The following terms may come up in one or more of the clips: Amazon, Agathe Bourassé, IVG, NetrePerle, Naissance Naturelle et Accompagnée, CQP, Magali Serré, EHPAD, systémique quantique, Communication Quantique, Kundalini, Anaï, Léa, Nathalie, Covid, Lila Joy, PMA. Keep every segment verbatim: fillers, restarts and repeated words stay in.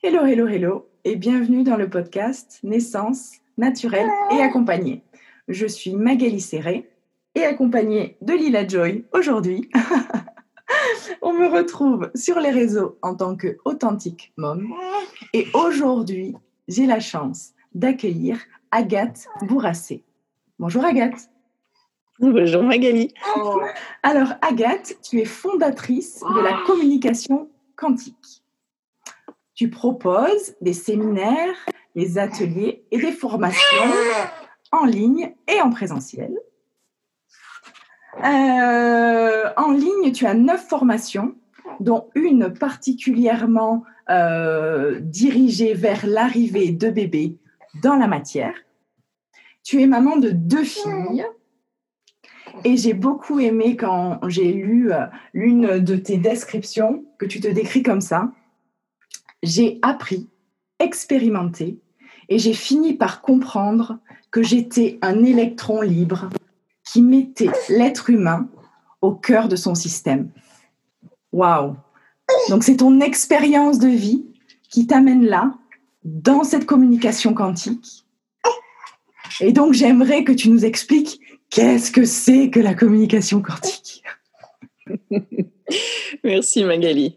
Hello, hello, hello et bienvenue dans le podcast Naissance Naturelle et Accompagnée. Je suis Magali Serré et accompagnée de Lila Joy aujourd'hui. On me retrouve sur les réseaux en tant qu'authentique mom et aujourd'hui, j'ai la chance d'accueillir Agathe Bourassé. Bonjour Agathe. Bonjour Magali. Oh. Alors Agathe, tu es fondatrice de la communication quantique. Tu proposes des séminaires, des ateliers et des formations en ligne et en présentiel. Euh, en ligne, tu as neuf formations, dont une particulièrement euh, dirigée vers l'arrivée de bébés dans la matière. Tu es maman de deux filles. Et j'ai beaucoup aimé quand j'ai lu euh, l'une de tes descriptions, que tu te décris comme ça. J'ai appris, expérimenté, et j'ai fini par comprendre que j'étais un électron libre qui mettait l'être humain au cœur de son système. Waouh! Donc, c'est ton expérience de vie qui t'amène là, dans cette communication quantique. Et donc, j'aimerais que tu nous expliques qu'est-ce que c'est que la communication quantique. Merci Magali.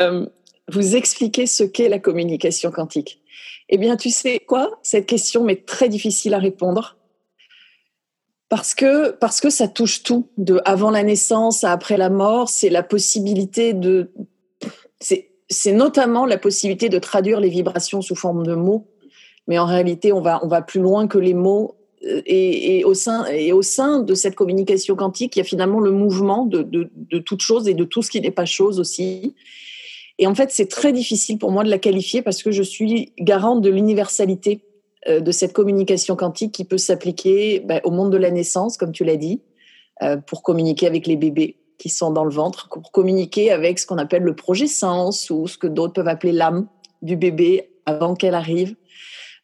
Euh, vous expliquez ce qu'est la communication quantique. Eh bien, tu sais quoi? Cette question m'est très difficile à répondre. Parce que, parce que ça touche tout, de avant la naissance à après la mort, c'est la possibilité de, c'est, c'est notamment la possibilité de traduire les vibrations sous forme de mots, mais en réalité on va, on va plus loin que les mots et, et au sein, et au sein de cette communication quantique, il y a finalement le mouvement de, de, de toute chose et de tout ce qui n'est pas chose aussi. Et en fait, c'est très difficile pour moi de la qualifier parce que je suis garante de l'universalité de cette communication quantique qui peut s'appliquer ben, au monde de la naissance, comme tu l'as dit, euh, pour communiquer avec les bébés qui sont dans le ventre, pour communiquer avec ce qu'on appelle le projet sens ou ce que d'autres peuvent appeler l'âme du bébé avant qu'elle arrive.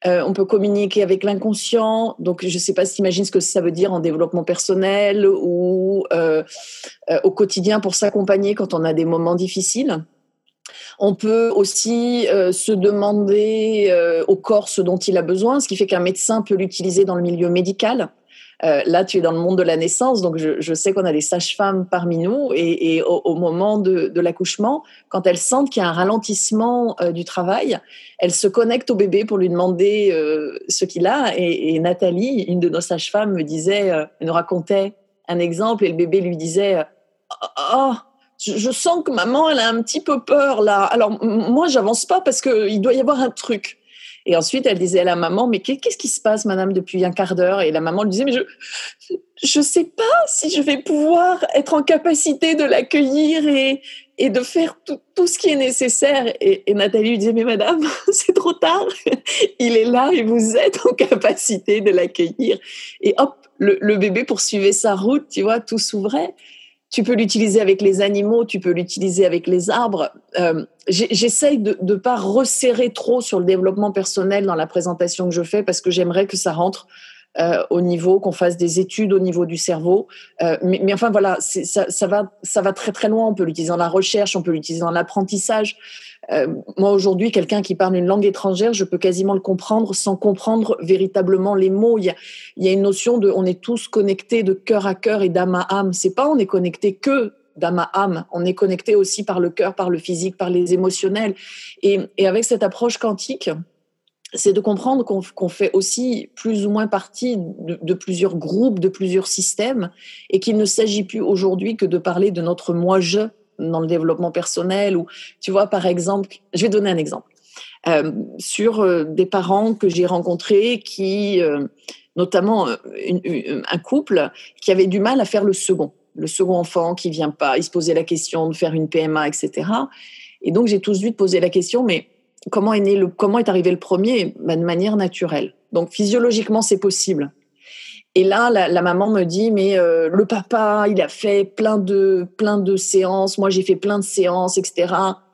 Euh, on peut communiquer avec l'inconscient, donc je ne sais pas si tu imagines ce que ça veut dire en développement personnel ou euh, euh, au quotidien pour s'accompagner quand on a des moments difficiles. On peut aussi euh, se demander euh, au corps ce dont il a besoin, ce qui fait qu'un médecin peut l'utiliser dans le milieu médical. Euh, là, tu es dans le monde de la naissance, donc je, je sais qu'on a des sages-femmes parmi nous et, et au, au moment de, de l'accouchement, quand elles sentent qu'il y a un ralentissement euh, du travail, elles se connectent au bébé pour lui demander euh, ce qu'il a. Et, et Nathalie, une de nos sages-femmes, me disait, euh, elle nous racontait un exemple et le bébé lui disait euh, « Oh !» Je sens que maman, elle a un petit peu peur là. Alors moi, j'avance pas parce qu'il doit y avoir un truc. Et ensuite, elle disait à la maman, mais qu'est-ce qui se passe, madame, depuis un quart d'heure? Et la maman lui disait, mais je je sais pas si je vais pouvoir être en capacité de l'accueillir et et de faire tout, tout ce qui est nécessaire. Et, et Nathalie lui disait, mais madame, c'est trop tard. Il est là et vous êtes en capacité de l'accueillir. Et hop, le, le bébé poursuivait sa route, tu vois, tout s'ouvrait. Tu peux l'utiliser avec les animaux, tu peux l'utiliser avec les arbres. Euh, j'essaye de ne pas resserrer trop sur le développement personnel dans la présentation que je fais parce que j'aimerais que ça rentre euh, au niveau, qu'on fasse des études au niveau du cerveau. Euh, mais, mais enfin voilà, c'est, ça, ça, va, ça va très très loin. On peut l'utiliser dans la recherche, on peut l'utiliser dans l'apprentissage. Euh, moi aujourd'hui, quelqu'un qui parle une langue étrangère, je peux quasiment le comprendre sans comprendre véritablement les mots. Il y a, il y a une notion de, on est tous connectés de cœur à cœur et d'âme à âme. C'est pas on est connecté que d'âme à âme. On est connecté aussi par le cœur, par le physique, par les émotionnels. Et, et avec cette approche quantique, c'est de comprendre qu'on, qu'on fait aussi plus ou moins partie de, de plusieurs groupes, de plusieurs systèmes, et qu'il ne s'agit plus aujourd'hui que de parler de notre moi-je dans le développement personnel. Ou tu vois, par exemple, je vais donner un exemple euh, sur euh, des parents que j'ai rencontrés qui, euh, notamment euh, une, une, un couple qui avait du mal à faire le second, le second enfant qui vient pas, il se posait la question de faire une P M A, et cetera. Et donc j'ai tout de suite posé la question, mais comment est né le, comment est arrivé le premier? Bah, de manière naturelle. Donc physiologiquement c'est possible. Et là, la, la maman me dit, mais euh, le papa, il a fait plein de, plein de séances, moi j'ai fait plein de séances, et cetera.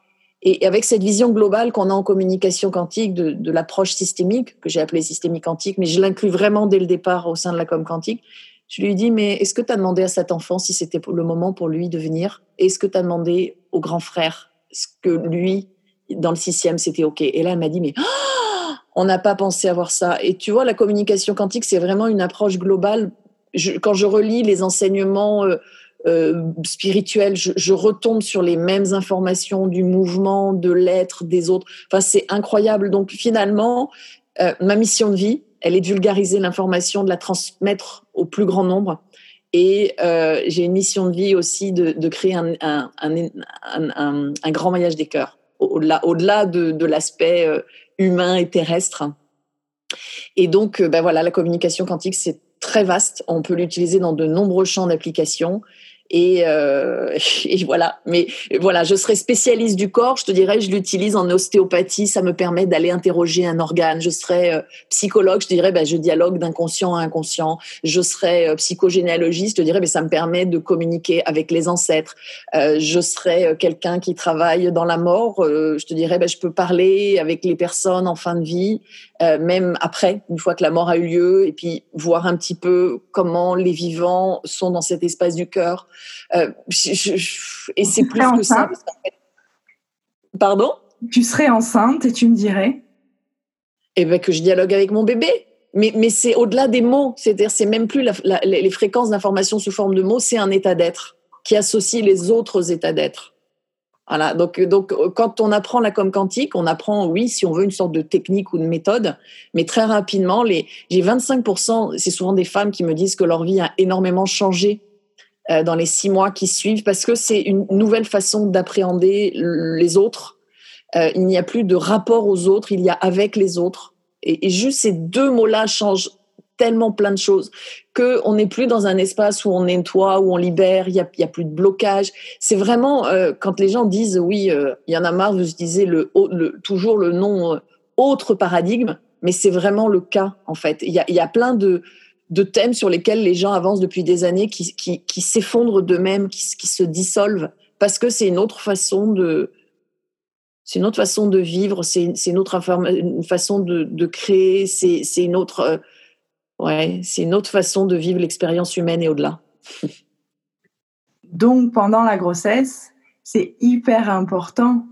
Et, et avec cette vision globale qu'on a en communication quantique, de, de l'approche systémique, que j'ai appelée systémique quantique, mais je l'inclus vraiment dès le départ au sein de la com quantique, je lui dis, mais est-ce que tu as demandé à cet enfant si c'était le moment pour lui de venir? Est-ce que tu as demandé au grand frère ce que lui, dans le sixième, c'était OK. Et là, elle m'a dit, mais oh, on n'a pas pensé avoir ça. Et tu vois, la communication quantique, c'est vraiment une approche globale. Je, quand je relis les enseignements euh, euh, spirituels, je, je retombe sur les mêmes informations du mouvement, de l'être, des autres. Enfin, c'est incroyable. Donc, finalement, euh, ma mission de vie, elle est de vulgariser l'information, de la transmettre au plus grand nombre. Et euh, j'ai une mission de vie aussi de, de créer un, un, un, un, un grand maillage des cœurs, au-delà, au-delà de, de l'aspect humain et terrestre. Et donc, ben voilà, la communication quantique, c'est très vaste. On peut l'utiliser dans de nombreux champs d'application. Et, euh, et voilà. Mais voilà, je serais spécialiste du corps. Je te dirais, je l'utilise en ostéopathie. Ça me permet d'aller interroger un organe. Je serais euh, psychologue. Je te dirais, ben, je dialogue d'inconscient à inconscient. Je serais euh, psychogénéalogiste. Je te dirais, ben, ça me permet de communiquer avec les ancêtres. Euh, je serais euh, quelqu'un qui travaille dans la mort. Euh, je te dirais, ben, je peux parler avec les personnes en fin de vie, euh, même après, une fois que la mort a eu lieu, et puis voir un petit peu comment les vivants sont dans cet espace du cœur. Euh, je, je, je, et c'est tu plus que ça. Pardon ? Tu serais enceinte et tu me dirais ? Eh ben que je dialogue avec mon bébé. Mais, mais c'est au-delà des mots. C'est-à-dire, c'est même plus la, la, les fréquences d'information sous forme de mots, c'est un état d'être qui associe les autres états d'être. Voilà. Donc, donc, quand on apprend la com quantique, on apprend, oui, si on veut, une sorte de technique ou de méthode, mais très rapidement, les, j'ai vingt-cinq pour cent, c'est souvent des femmes qui me disent que leur vie a énormément changé dans les six mois qui suivent, parce que c'est une nouvelle façon d'appréhender les autres. Euh, il n'y a plus de rapport aux autres, il y a avec les autres. Et, et juste ces deux mots-là changent tellement plein de choses, qu'on n'est plus dans un espace où on nettoie, où on libère, il n'y a, a plus de blocage. C'est vraiment, euh, quand les gens disent, oui, il euh, y en a marre, vous utilisez le, le, toujours le nom euh, autre paradigme, mais c'est vraiment le cas, en fait. Il y, y a plein de... de thèmes sur lesquels les gens avancent depuis des années, qui, qui, qui s'effondrent d'eux-mêmes, qui, qui se dissolvent, parce que c'est une autre façon de, c'est une autre façon de vivre, c'est, c'est une autre une façon de, de créer, c'est, c'est une autre, euh, ouais, c'est une autre façon de vivre l'expérience humaine et au-delà. Donc, pendant la grossesse, c'est hyper important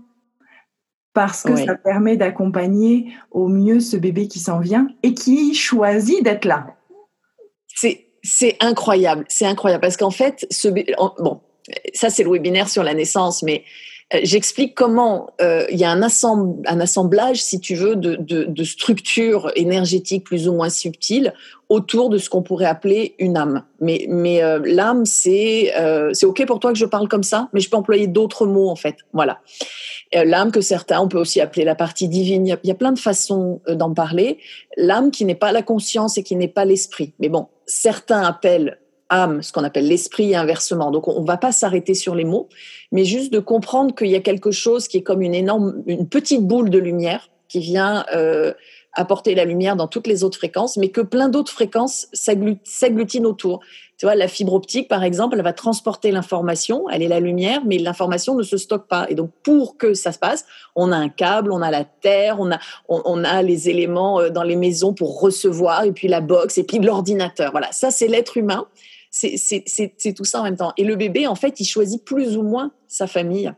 parce que ouais. Ça permet d'accompagner au mieux ce bébé qui s'en vient et qui choisit d'être là. C'est, c'est incroyable, c'est incroyable parce qu'en fait, ce, bon, ça c'est le webinaire sur la naissance, mais euh, j'explique comment il euh, y a un, assemble, un assemblage, si tu veux, de, de, de structures énergétiques plus ou moins subtiles autour de ce qu'on pourrait appeler une âme. Mais, mais euh, l'âme, c'est, euh, c'est ok pour toi que je parle comme ça, mais je peux employer d'autres mots en fait. Voilà, euh, l'âme que certains, on peut aussi appeler la partie divine. Il y a, il y a plein de façons d'en parler. L'âme qui n'est pas la conscience et qui n'est pas l'esprit. Mais bon. Certains appellent âme, ce qu'on appelle l'esprit, et inversement. Donc, on ne va pas s'arrêter sur les mots, mais juste de comprendre qu'il y a quelque chose qui est comme une énorme, une petite boule de lumière qui vient euh, apporter la lumière dans toutes les autres fréquences, mais que plein d'autres fréquences s'agglut- s'agglutinent autour. Tu vois, la fibre optique, par exemple, elle va transporter l'information, elle est la lumière, mais l'information ne se stocke pas. Et donc, pour que ça se passe, on a un câble, on a la terre, on a, on, on a les éléments dans les maisons pour recevoir, et puis la box, et puis l'ordinateur. Voilà, ça, c'est l'être humain. C'est, c'est, c'est, c'est tout ça en même temps. Et le bébé, en fait, il choisit plus ou moins sa famille,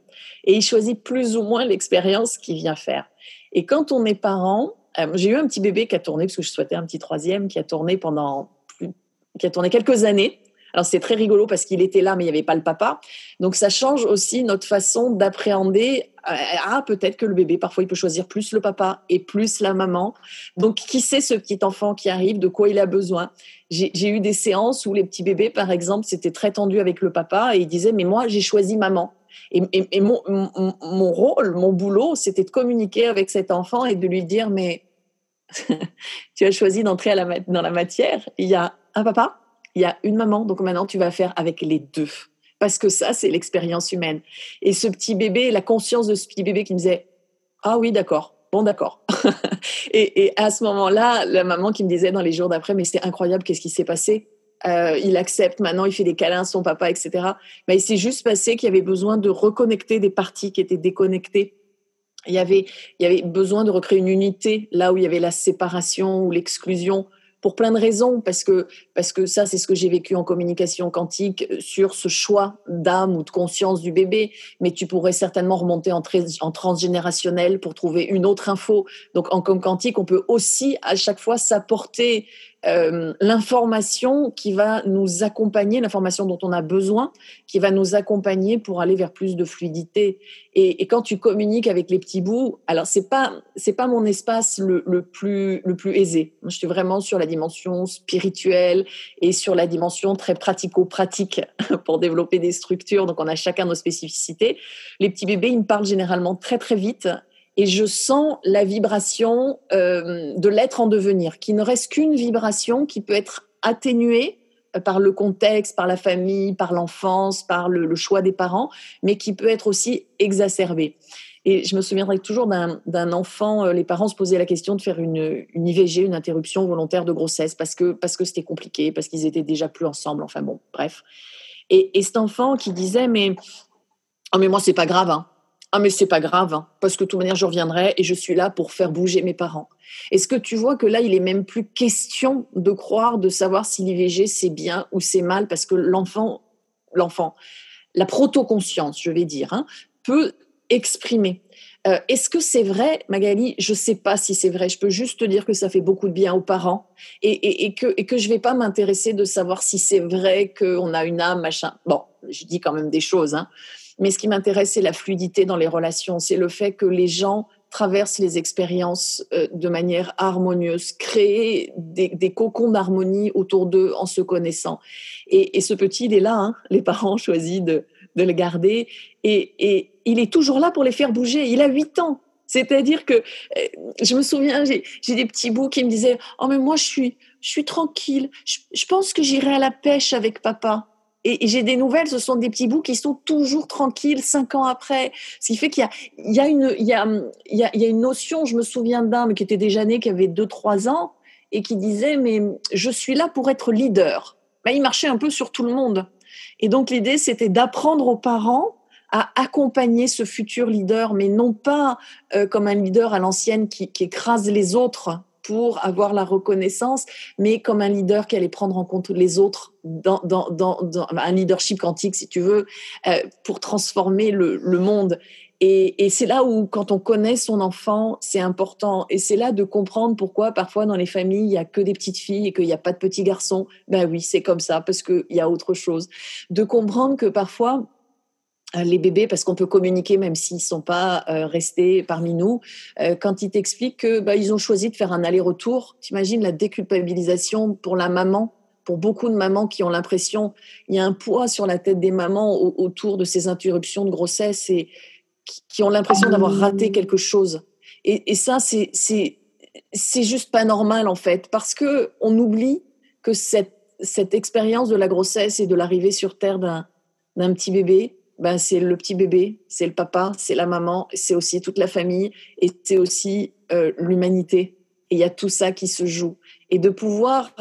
et il choisit plus ou moins l'expérience qu'il vient faire. Et quand on est parent... J'ai eu un petit bébé qui a tourné, parce que je souhaitais un petit troisième, qui a tourné pendant plus, qui a tourné quelques années. Alors, c'est très rigolo parce qu'il était là, mais il n'y avait pas le papa. Donc, ça change aussi notre façon d'appréhender. Ah, peut-être que le bébé, parfois, il peut choisir plus le papa et plus la maman. Donc, qui sait ce petit enfant qui arrive, de quoi il a besoin ? J'ai, j'ai eu des séances où les petits bébés, par exemple, c'était très tendu avec le papa et ils disaient « mais moi, j'ai choisi maman ». Et, et, et mon, mon, mon rôle, mon boulot, c'était de communiquer avec cet enfant et de lui dire « mais tu as choisi d'entrer à la, dans la matière, il y a un papa, il y a une maman, donc maintenant tu vas faire avec les deux. » Parce que ça, c'est l'expérience humaine. Et ce petit bébé, la conscience de ce petit bébé qui me disait « ah oui, d'accord, bon d'accord. » et, et à ce moment-là, la maman qui me disait dans les jours d'après « mais c'est incroyable, qu'est-ce qui s'est passé ?» Euh, il accepte maintenant, il fait des câlins à son papa, et cetera. Mais il s'est juste passé qu'il y avait besoin de reconnecter des parties qui étaient déconnectées. Il y avait, il y avait besoin de recréer une unité là où il y avait la séparation ou l'exclusion. pour plein de raisons, parce que, parce que ça, c'est ce que j'ai vécu en communication quantique sur ce choix d'âme ou de conscience du bébé, mais tu pourrais certainement remonter en, tra- en transgénérationnel pour trouver une autre info. Donc, en com quantique, on peut aussi à chaque fois s'apporter euh, l'information qui va nous accompagner, l'information dont on a besoin, qui va nous accompagner pour aller vers plus de fluidité. Et, et quand tu communiques avec les petits bouts, alors c'est pas c'est pas mon espace le, le plus le plus aisé. Je suis vraiment sur la dimension spirituelle et sur la dimension très pratico-pratique pour développer des structures. Donc on a chacun nos spécificités. Les petits bébés, ils me parlent généralement très très vite. Et je sens la vibration euh, de l'être en devenir, qui ne reste qu'une vibration qui peut être atténuée par le contexte, par la famille, par l'enfance, par le, le choix des parents, mais qui peut être aussi exacerbée. Et je me souviendrai toujours d'un, d'un enfant, les parents se posaient la question de faire une, une I V G, une interruption volontaire de grossesse, parce que, parce que c'était compliqué, parce qu'ils étaient déjà plus ensemble, enfin bon, bref. Et, et cet enfant qui disait, mais, oh mais moi c'est pas grave, hein. Ah, mais c'est pas grave, hein, parce que de toute manière, je reviendrai et je suis là pour faire bouger mes parents. Est-ce que tu vois que là, il est même plus question de croire, de savoir si l'I V G, c'est bien ou c'est mal, parce que l'enfant, l'enfant, la proto-conscience, je vais dire, hein, peut exprimer. Euh, est-ce que c'est vrai, Magali? Je sais pas si c'est vrai. Je peux juste te dire que ça fait beaucoup de bien aux parents et, et, et, que, et que je vais pas m'intéresser de savoir si c'est vrai qu'on a une âme, machin. Bon, je dis quand même des choses, hein. Mais ce qui m'intéresse, c'est la fluidité dans les relations. C'est le fait que les gens traversent les expériences de manière harmonieuse, créer des, des cocons d'harmonie autour d'eux en se connaissant. Et, et ce petit, il est là. Hein. Les parents choisissent de, de le garder. Et, et il est toujours là pour les faire bouger. Il a huit ans. C'est-à-dire que, je me souviens, j'ai, j'ai des petits bouts qui me disaient « Oh, mais moi, je suis, je suis tranquille. Je, je pense que j'irai à la pêche avec papa. » Et j'ai des nouvelles, ce sont des petits bouts qui sont toujours tranquilles cinq ans après. Ce qui fait qu'il y a, il y a une, il y a, il y a, il y a une notion, je me souviens d'un, qui était déjà né, qui avait deux, trois ans, et qui disait, mais je suis là pour être leader. Ben, il marchait un peu sur tout le monde. Et donc, l'idée, c'était d'apprendre aux parents à accompagner ce futur leader, mais non pas euh, comme un leader à l'ancienne qui, qui écrase les autres pour avoir la reconnaissance, mais comme un leader qui allait prendre en compte les autres, dans, dans, dans, dans un leadership quantique, si tu veux, euh, pour transformer le, le monde. Et, et c'est là où, quand on connaît son enfant, c'est important. Et c'est là de comprendre pourquoi, parfois, dans les familles, il n'y a que des petites filles et qu'il n'y a pas de petits garçons. Ben oui, c'est comme ça, parce qu'il y a autre chose. De comprendre que, parfois, les bébés, parce qu'on peut communiquer même s'ils ne sont pas euh, restés parmi nous, euh, quand ils t'expliquent qu'ils bah, ont choisi de faire un aller-retour, t'imagines la déculpabilisation pour la maman, pour beaucoup de mamans qui ont l'impression, il y a un poids sur la tête des mamans au- autour de ces interruptions de grossesse et qui, qui ont l'impression d'avoir raté quelque chose. Et, et ça, c'est, c'est, c'est juste pas normal en fait, parce qu'on oublie que cette, cette expérience de la grossesse et de l'arrivée sur Terre d'un, d'un petit bébé, ben, c'est le petit bébé, c'est le papa, c'est la maman, c'est aussi toute la famille et c'est aussi euh, l'humanité. Et il y a tout ça qui se joue. Et de pouvoir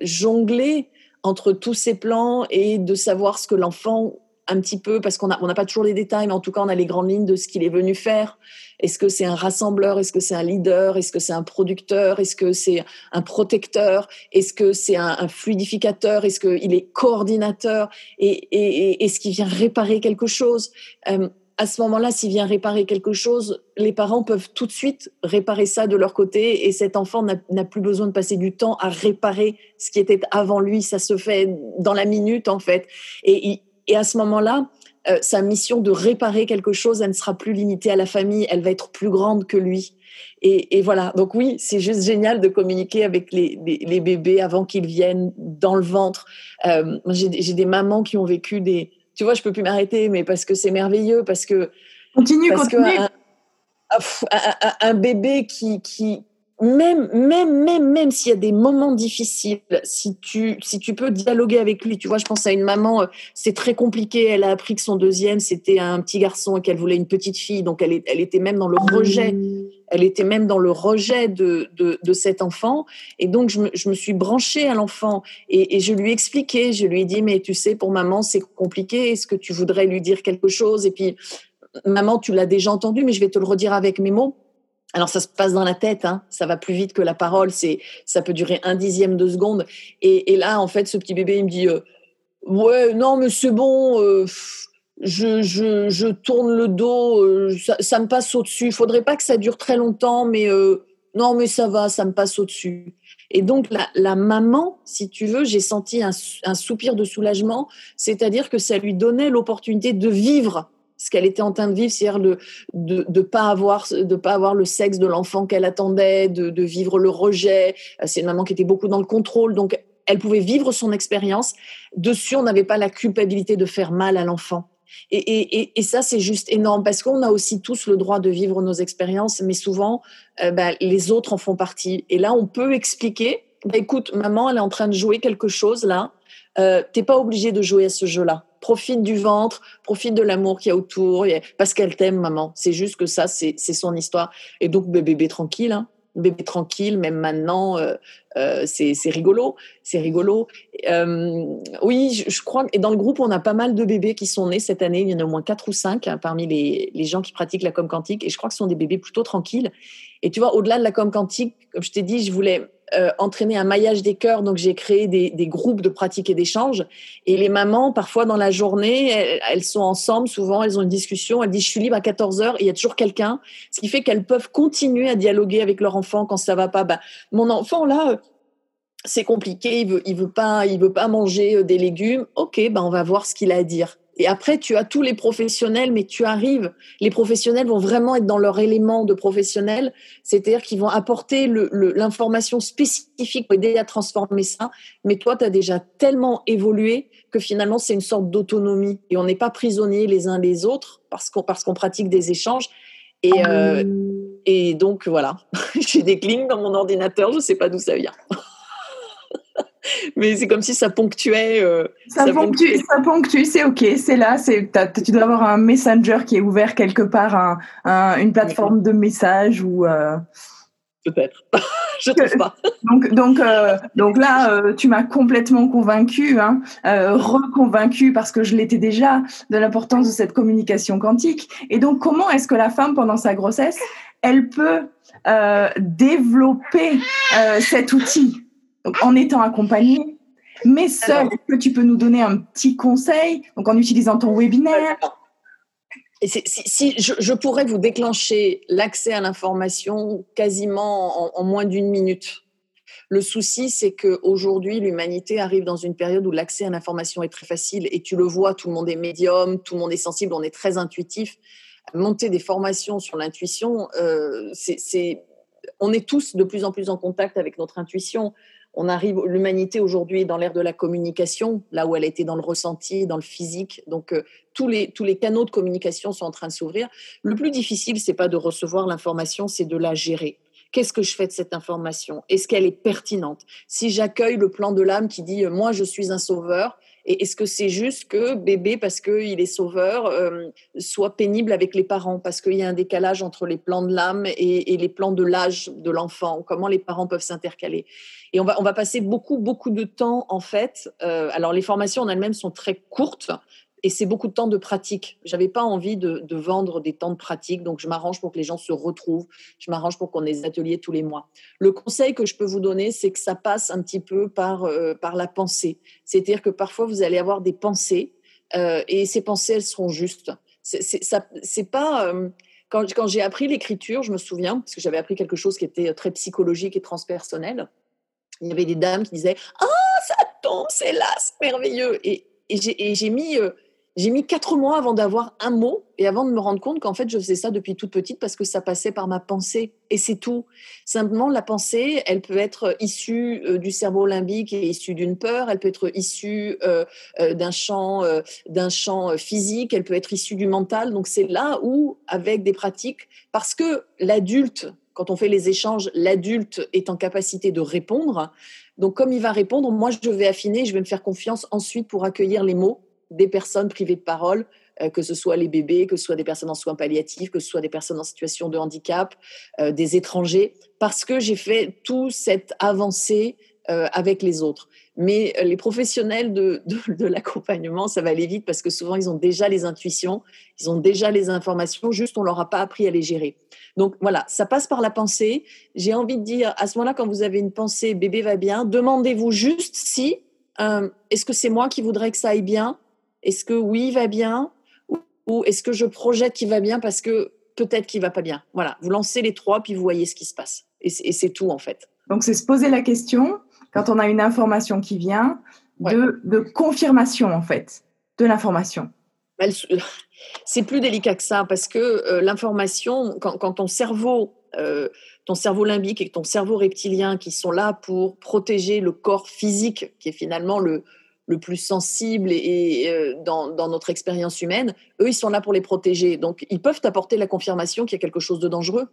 jongler entre tous ces plans et de savoir ce que l'enfant, un petit peu, parce qu'on n'a on n'a pas toujours les détails, mais en tout cas, on a les grandes lignes de ce qu'il est venu faire. Est-ce que c'est un rassembleur? Est-ce que c'est un leader? Est-ce que c'est un producteur? Est-ce que c'est un protecteur? Est-ce que c'est un, un fluidificateur? Est-ce qu'il est coordinateur? Et, et, et est-ce qu'il vient réparer quelque chose? euh, À ce moment-là, s'il vient réparer quelque chose, les parents peuvent tout de suite réparer ça de leur côté et cet enfant n'a, n'a plus besoin de passer du temps à réparer ce qui était avant lui. Ça se fait dans la minute, en fait. Et il Et à ce moment-là, euh, sa mission de réparer quelque chose, elle ne sera plus limitée à la famille, elle va être plus grande que lui. Et, et voilà, donc oui, c'est juste génial de communiquer avec les, les, les bébés avant qu'ils viennent dans le ventre. Euh, j'ai, j'ai des mamans qui ont vécu des... Tu vois, je ne peux plus m'arrêter, mais parce que c'est merveilleux, parce que... Continue, parce continue. Que un, un, un bébé qui... qui Même, même, même, même s'il y a des moments difficiles, si tu, si tu peux dialoguer avec lui, tu vois, je pense à une maman, c'est très compliqué, elle a appris que son deuxième, c'était un petit garçon et qu'elle voulait une petite fille, donc elle, elle était même dans le rejet, elle était même dans le rejet de, de, de cet enfant, et donc je me, je me suis branchée à l'enfant, et, et je lui ai expliqué, je lui ai dit, mais tu sais, pour maman, c'est compliqué, est-ce que tu voudrais lui dire quelque chose? Et puis, maman, tu l'as déjà entendu, mais je vais te le redire avec mes mots. Alors, ça se passe dans la tête, hein. Ça va plus vite que la parole. C'est, ça peut durer un dixième de seconde. Et, et là, en fait, ce petit bébé, il me dit euh, « Ouais, non, mais c'est bon, euh, je, je, je tourne le dos, euh, ça, ça me passe au-dessus. Il faudrait pas que ça dure très longtemps, mais euh, non, mais ça va, ça me passe au-dessus. » Et donc, la, la maman, si tu veux, j'ai senti un, un soupir de soulagement, c'est-à-dire que ça lui donnait l'opportunité de vivre ce qu'elle était en train de vivre, c'est-à-dire de de de pas avoir de pas avoir le sexe de l'enfant qu'elle attendait, de de vivre le rejet. C'est une maman qui était beaucoup dans le contrôle, donc elle pouvait vivre son expérience. Dessus, on n'avait pas la culpabilité de faire mal à l'enfant. Et et et, et ça, c'est juste énorme parce qu'on a aussi tous le droit de vivre nos expériences, mais souvent, euh, bah, les autres en font partie. Et là, on peut expliquer. Bah, écoute, maman, elle est en train de jouer quelque chose là. Euh, t'es pas obligée de jouer à ce jeu-là. Profite du ventre, profite de l'amour qu'il y a autour, parce qu'elle t'aime, maman. C'est juste que ça, c'est, c'est son histoire. Et donc, bébé, bébé tranquille, hein. Bébé tranquille, même maintenant, euh, euh, c'est, c'est rigolo, c'est rigolo. Euh, oui, je, je crois, et dans le groupe, on a pas mal de bébés qui sont nés cette année, il y en a au moins quatre ou cinq hein, parmi les, les gens qui pratiquent la com quantique, et je crois que ce sont des bébés plutôt tranquilles. Et tu vois, au-delà de la com quantique, comme je t'ai dit, je voulais... Euh, entraîner un maillage des cœurs, donc j'ai créé des, des groupes de pratiques et d'échanges. Et les mamans, parfois dans la journée, elles, elles sont ensemble, souvent elles ont une discussion, elles disent je suis libre à quatorze heures, il y a toujours quelqu'un, ce qui fait qu'elles peuvent continuer à dialoguer avec leur enfant quand ça va pas. Bah, mon enfant là, c'est compliqué, il veut, il veut pas, il veut pas manger des légumes. Ok, bah on va voir ce qu'il a à dire. Et après, tu as tous les professionnels, mais tu arrives. Les professionnels vont vraiment être dans leur élément de professionnel, c'est-à-dire qu'ils vont apporter le, le, l'information spécifique pour aider à transformer ça. Mais toi, tu as déjà tellement évolué que finalement, c'est une sorte d'autonomie. Et on n'est pas prisonniers les uns les autres parce qu'on, parce qu'on pratique des échanges. Et, euh, et donc, voilà. J'ai des clings dans mon ordinateur, je ne sais pas d'où ça vient. Mais c'est comme si ça ponctuait. Euh, ça, ça, ponctue, ponctue. ça ponctue, c'est ok, c'est là. C'est, tu dois avoir un messenger qui est ouvert quelque part, un, un, une plateforme oui. de messages ou. Euh... Peut-être, je trouve pas. Donc, donc, euh, donc là, euh, tu m'as complètement convaincue, hein, euh, reconvaincue parce que je l'étais déjà de l'importance de cette communication quantique. Et donc, comment est-ce que la femme, pendant sa grossesse, elle peut euh, développer euh, cet outil? Donc, en étant accompagnée, mais seule, est-ce que tu peux nous donner un petit conseil, donc en utilisant ton webinaire? Et c'est, si, si je, je pourrais vous déclencher l'accès à l'information quasiment en, en moins d'une minute. Le souci, c'est qu'aujourd'hui, l'humanité arrive dans une période où l'accès à l'information est très facile et tu le vois, tout le monde est médium, tout le monde est sensible, on est très intuitif. Monter des formations sur l'intuition, euh, c'est, c'est, on est tous de plus en plus en contact avec notre intuition. On arrive, l'humanité aujourd'hui est dans l'ère de la communication, là où elle était dans le ressenti, dans le physique. Donc euh, tous les tous les canaux de communication sont en train de s'ouvrir. Le plus difficile, c'est pas de recevoir l'information, c'est de la gérer. Qu'est-ce que je fais de cette information? Est-ce qu'elle est pertinente? Si j'accueille le plan de l'âme qui dit euh, moi je suis un sauveur, et est-ce que c'est juste que bébé parce que il est sauveur euh, soit pénible avec les parents parce qu'il y a un décalage entre les plans de l'âme et, et les plans de l'âge de l'enfant? Comment les parents peuvent s'intercaler? Et on va, on va passer beaucoup, beaucoup de temps, en fait. Euh, alors, les formations en elles-mêmes sont très courtes et c'est beaucoup de temps de pratique. Je n'avais pas envie de, de vendre des temps de pratique, donc je m'arrange pour que les gens se retrouvent, je m'arrange pour qu'on ait des ateliers tous les mois. Le conseil que je peux vous donner, c'est que ça passe un petit peu par, euh, par la pensée. C'est-à-dire que parfois, vous allez avoir des pensées euh, et ces pensées, elles seront justes. C'est, c'est, ça, c'est pas... Euh, quand, quand j'ai appris l'écriture, je me souviens, parce que j'avais appris quelque chose qui était très psychologique et transpersonnel. Il y avait des dames qui disaient « Ah, oh, ça tombe, c'est là, c'est merveilleux !» Et, et, j'ai, et j'ai, mis, euh, j'ai mis quatre mois avant d'avoir un mot et avant de me rendre compte qu'en fait, je faisais ça depuis toute petite parce que ça passait par ma pensée. Et c'est tout. Simplement, la pensée, elle peut être issue euh, du cerveau limbique et issue d'une peur. Elle peut être issue euh, euh, d'un champ, euh, d'un champ physique. Elle peut être issue du mental. Donc, c'est là où, avec des pratiques, parce que l'adulte... Quand on fait les échanges, l'adulte est en capacité de répondre. Donc, comme il va répondre, moi, je vais affiner, je vais me faire confiance ensuite pour accueillir les mots des personnes privées de parole, euh, que ce soit les bébés, que ce soit des personnes en soins palliatifs, que ce soit des personnes en situation de handicap, euh, des étrangers, parce que j'ai fait toute cette avancée euh, avec les autres. mais les professionnels de, de, de l'accompagnement, ça va aller vite parce que souvent, ils ont déjà les intuitions, ils ont déjà les informations, juste on ne leur a pas appris à les gérer. Donc voilà, ça passe par la pensée. J'ai envie de dire, à ce moment-là, quand vous avez une pensée « bébé va bien », demandez-vous juste si euh, « est-ce que c'est moi qui voudrais que ça aille bien ? Est-ce que oui, il va bien ? Ou est-ce que je projette qu'il va bien parce que peut-être qu'il ne va pas bien ?» Voilà, vous lancez les trois, puis vous voyez ce qui se passe. Et c'est, et c'est tout, en fait. Donc, c'est se poser la question, quand on a une information qui vient, ouais. de, de confirmation, en fait, de l'information. C'est plus délicat que ça, parce que euh, l'information, quand, quand ton cerveau, euh, ton cerveau limbique et ton cerveau reptilien, qui sont là pour protéger le corps physique, qui est finalement le, le plus sensible et, et, euh, dans, dans notre expérience humaine, eux, ils sont là pour les protéger. Donc, ils peuvent t'apporter la confirmation qu'il y a quelque chose de dangereux.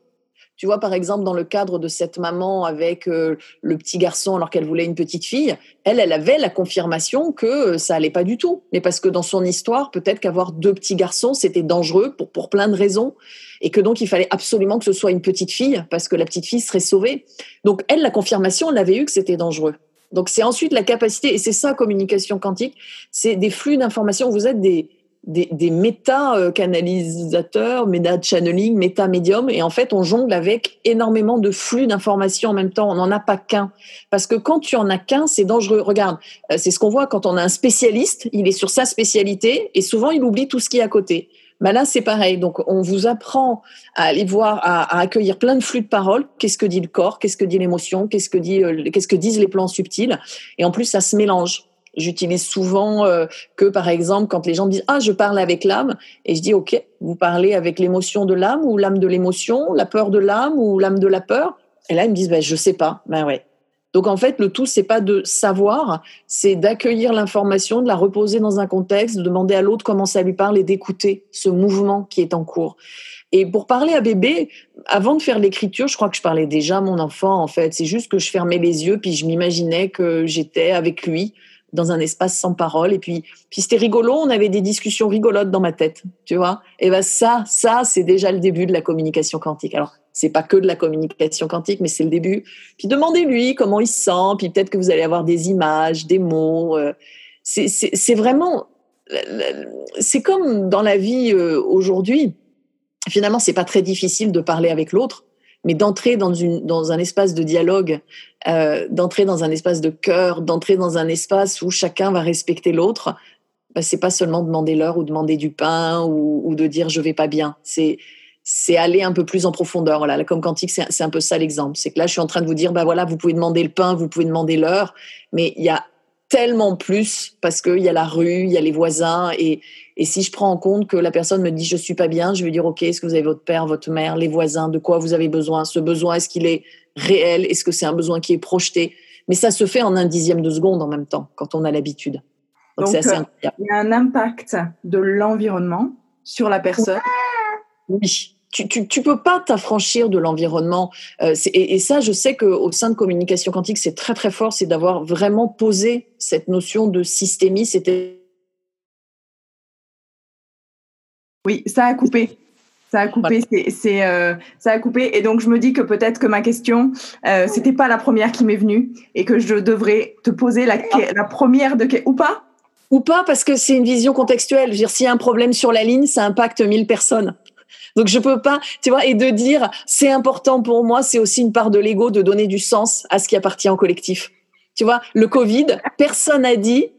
Tu vois, par exemple, dans le cadre de cette maman avec euh, le petit garçon alors qu'elle voulait une petite fille, elle, elle avait la confirmation que ça allait pas du tout. Mais parce que dans son histoire, peut-être qu'avoir deux petits garçons, c'était dangereux pour, pour plein de raisons. Et que donc, il fallait absolument que ce soit une petite fille parce que la petite fille serait sauvée. Donc, elle, la confirmation, elle avait eu que c'était dangereux. Donc, c'est ensuite la capacité, et c'est ça, communication quantique, c'est des flux d'informations. Vous êtes des... des, des méta-canalisateurs, méta-channeling, méta-médium, et en fait, on jongle avec énormément de flux d'informations en même temps. On n'en a pas qu'un. Parce que quand tu en as qu'un, c'est dangereux. Regarde, c'est ce qu'on voit quand on a un spécialiste, il est sur sa spécialité, et souvent, il oublie tout ce qui est à côté. Ben là, c'est pareil. Donc, on vous apprend à aller voir, à, à accueillir plein de flux de paroles. Qu'est-ce que dit le corps ? Qu'est-ce que dit l'émotion ? Qu'est-ce que dit, euh, qu'est-ce que disent les plans subtils ? Et en plus, ça se mélange. J'utilise souvent euh, que, par exemple, quand les gens me disent « Ah, je parle avec l'âme », et je dis « Ok, vous parlez avec l'émotion de l'âme ou l'âme de l'émotion, la peur de l'âme ou l'âme de la peur ?» Et là, ils me disent bah, « Je sais pas. » Ben ouais. Donc, en fait, le tout, c'est pas de savoir, c'est d'accueillir l'information, de la reposer dans un contexte, de demander à l'autre comment ça lui parle et d'écouter ce mouvement qui est en cours. Et pour parler à bébé, avant de faire l'écriture, je crois que je parlais déjà à mon enfant, en fait. C'est juste que je fermais les yeux puis je m'imaginais que j'étais avec lui dans un espace sans parole, et puis, puis c'était rigolo, on avait des discussions rigolotes dans ma tête, tu vois, et bien ça, ça c'est déjà le début de la communication quantique. Alors, c'est pas que de la communication quantique, mais c'est le début, puis demandez-lui comment il se sent, puis peut-être que vous allez avoir des images, des mots, c'est, c'est, c'est vraiment, c'est comme dans la vie aujourd'hui, finalement c'est pas très difficile de parler avec l'autre, mais d'entrer dans, une, dans un espace de dialogue, euh, d'entrer dans un espace de cœur, d'entrer dans un espace où chacun va respecter l'autre, ben, c'est pas seulement demander l'heure ou demander du pain ou, ou de dire je vais pas bien. C'est, c'est aller un peu plus en profondeur. Voilà, la com quantique, c'est, c'est un peu ça l'exemple. C'est que là, je suis en train de vous dire, ben voilà, vous pouvez demander le pain, vous pouvez demander l'heure, mais il y a tellement plus parce qu'il y a la rue, il y a les voisins et, et si je prends en compte que la personne me dit je suis pas bien, je vais dire ok, est-ce que vous avez votre père, votre mère, les voisins, de quoi vous avez besoin, ce besoin, est-ce qu'il est réel, est-ce que c'est un besoin qui est projeté, mais ça se fait en un dixième de seconde en même temps quand on a l'habitude. Donc, donc c'est assez incroyable. Il y a un impact de l'environnement sur la personne. Oui. Tu, tu, tu peux pas t'affranchir de l'environnement. Euh, c'est, et, et ça, je sais qu'au sein de communication quantique, c'est très, très fort, c'est d'avoir vraiment posé cette notion de systémie. C'était... Oui, ça a coupé. Ça a coupé. Voilà. C'est, c'est, euh, ça a coupé. Et donc, je me dis que peut-être que ma question, euh, c'était pas la première qui m'est venue et que je devrais te poser la, la première de... Ou pas ? Ou pas, parce que c'est une vision contextuelle. Je veux dire, s'il y a un problème sur la ligne, ça impacte mille personnes. Donc, je peux pas, tu vois, et de dire, c'est important pour moi, c'est aussi une part de l'ego de donner du sens à ce qui appartient au collectif. Tu vois, le Covid, personne n'a dit,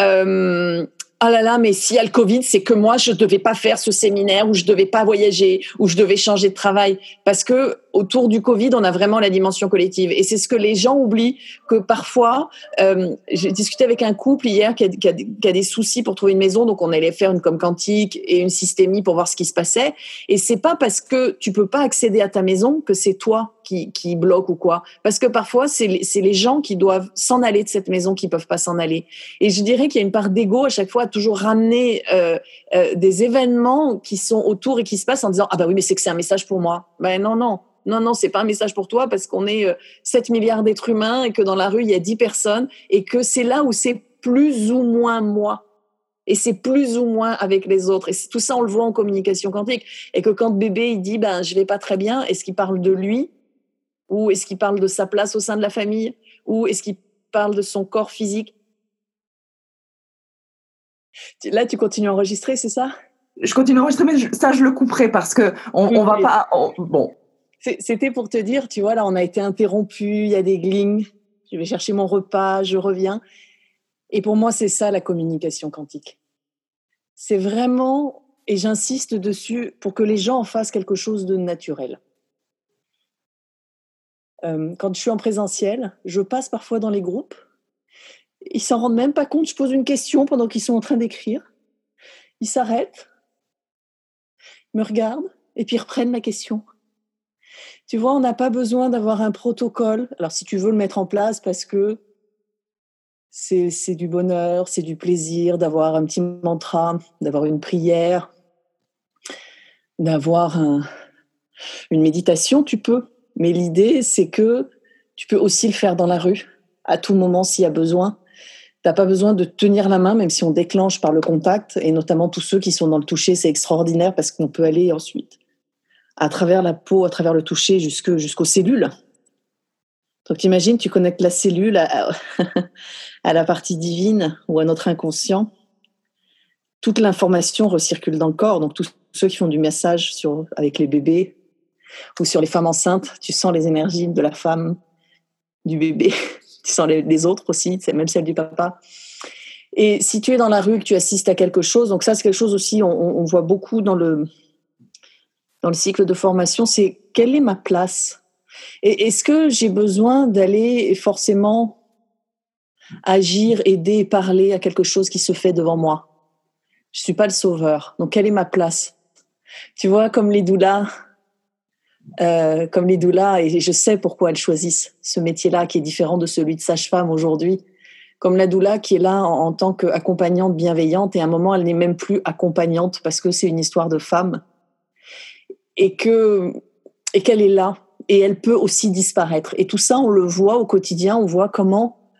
euh, ah là là, mais s'il y a le Covid, c'est que moi, je devais pas faire ce séminaire ou je devais pas voyager ou je devais changer de travail. Parce que autour du Covid, on a vraiment la dimension collective. Et c'est ce que les gens oublient, que parfois, euh, j'ai discuté avec un couple hier qui a, qui, a, qui a des soucis pour trouver une maison, donc on allait faire une com quantique et une systémie pour voir ce qui se passait. Et c'est pas parce que tu peux pas accéder à ta maison que c'est toi qui, qui bloque ou quoi. Parce que parfois, c'est les, c'est les gens qui doivent s'en aller de cette maison qui peuvent pas s'en aller. Et je dirais qu'il y a une part d'ego à chaque fois, toujours ramener euh, euh, des événements qui sont autour et qui se passent en disant « Ah bah oui, mais c'est que c'est un message pour moi. » Ben non, non. Non, non, c'est pas un message pour toi parce qu'on est sept milliards d'êtres humains et que dans la rue, il y a dix personnes et que c'est là où c'est plus ou moins moi. Et c'est plus ou moins avec les autres. Et tout ça, on le voit en communication quantique. Et que quand bébé, il dit, ben, je vais pas très bien, est-ce qu'il parle de lui ? Ou est-ce qu'il parle de sa place au sein de la famille ? Ou est-ce qu'il parle de son corps physique. Là, tu continues à enregistrer, c'est ça ? Je continue à enregistrer, mais je, ça, je le couperai parce qu'on oui, on va oui. pas... On, bon. C'était pour te dire, tu vois, là, on a été interrompus, il y a des glings, je vais chercher mon repas, je reviens. Et pour moi, c'est ça, la communication quantique. C'est vraiment, et j'insiste dessus, pour que les gens en fassent quelque chose de naturel. Euh, quand je suis en présentiel, je passe parfois dans les groupes, ils s'en rendent même pas compte, je pose une question pendant qu'ils sont en train d'écrire, ils s'arrêtent, me regardent, et puis ils reprennent ma question. Tu vois, on n'a pas besoin d'avoir un protocole. Alors, si tu veux le mettre en place, parce que c'est, c'est du bonheur, c'est du plaisir d'avoir un petit mantra, d'avoir une prière, d'avoir un, une méditation, tu peux. Mais l'idée, c'est que tu peux aussi le faire dans la rue, à tout moment, s'il y a besoin. Tu n'as pas besoin de tenir la main, même si on déclenche par le contact, et notamment tous ceux qui sont dans le toucher, c'est extraordinaire parce qu'on peut aller ensuite à travers la peau, à travers le toucher, jusque, jusqu'aux cellules. Donc t'imagines, tu connectes la cellule à, à, à la partie divine ou à notre inconscient. Toute l'information recircule dans le corps. Donc tous ceux qui font du massage sur, avec les bébés ou sur les femmes enceintes, tu sens les énergies de la femme, du bébé. Tu sens les, les autres aussi, même celle du papa. Et si tu es dans la rue, que tu assistes à quelque chose, donc ça c'est quelque chose aussi, on, on voit beaucoup dans le... dans le cycle de formation, c'est quelle est ma place ? Et est-ce que j'ai besoin d'aller forcément agir, aider, parler à quelque chose qui se fait devant moi ? Je ne suis pas le sauveur, donc quelle est ma place ? Tu vois, comme les doulas, euh, comme les doulas, et je sais pourquoi elles choisissent ce métier-là qui est différent de celui de sage-femme aujourd'hui, comme la doula qui est là en, en tant qu'accompagnante bienveillante, et à un moment, elle n'est même plus accompagnante parce que c'est une histoire de femme. Et, que, et qu'elle est là, et elle peut aussi disparaître. Et tout ça, on le voit au quotidien, on voit comment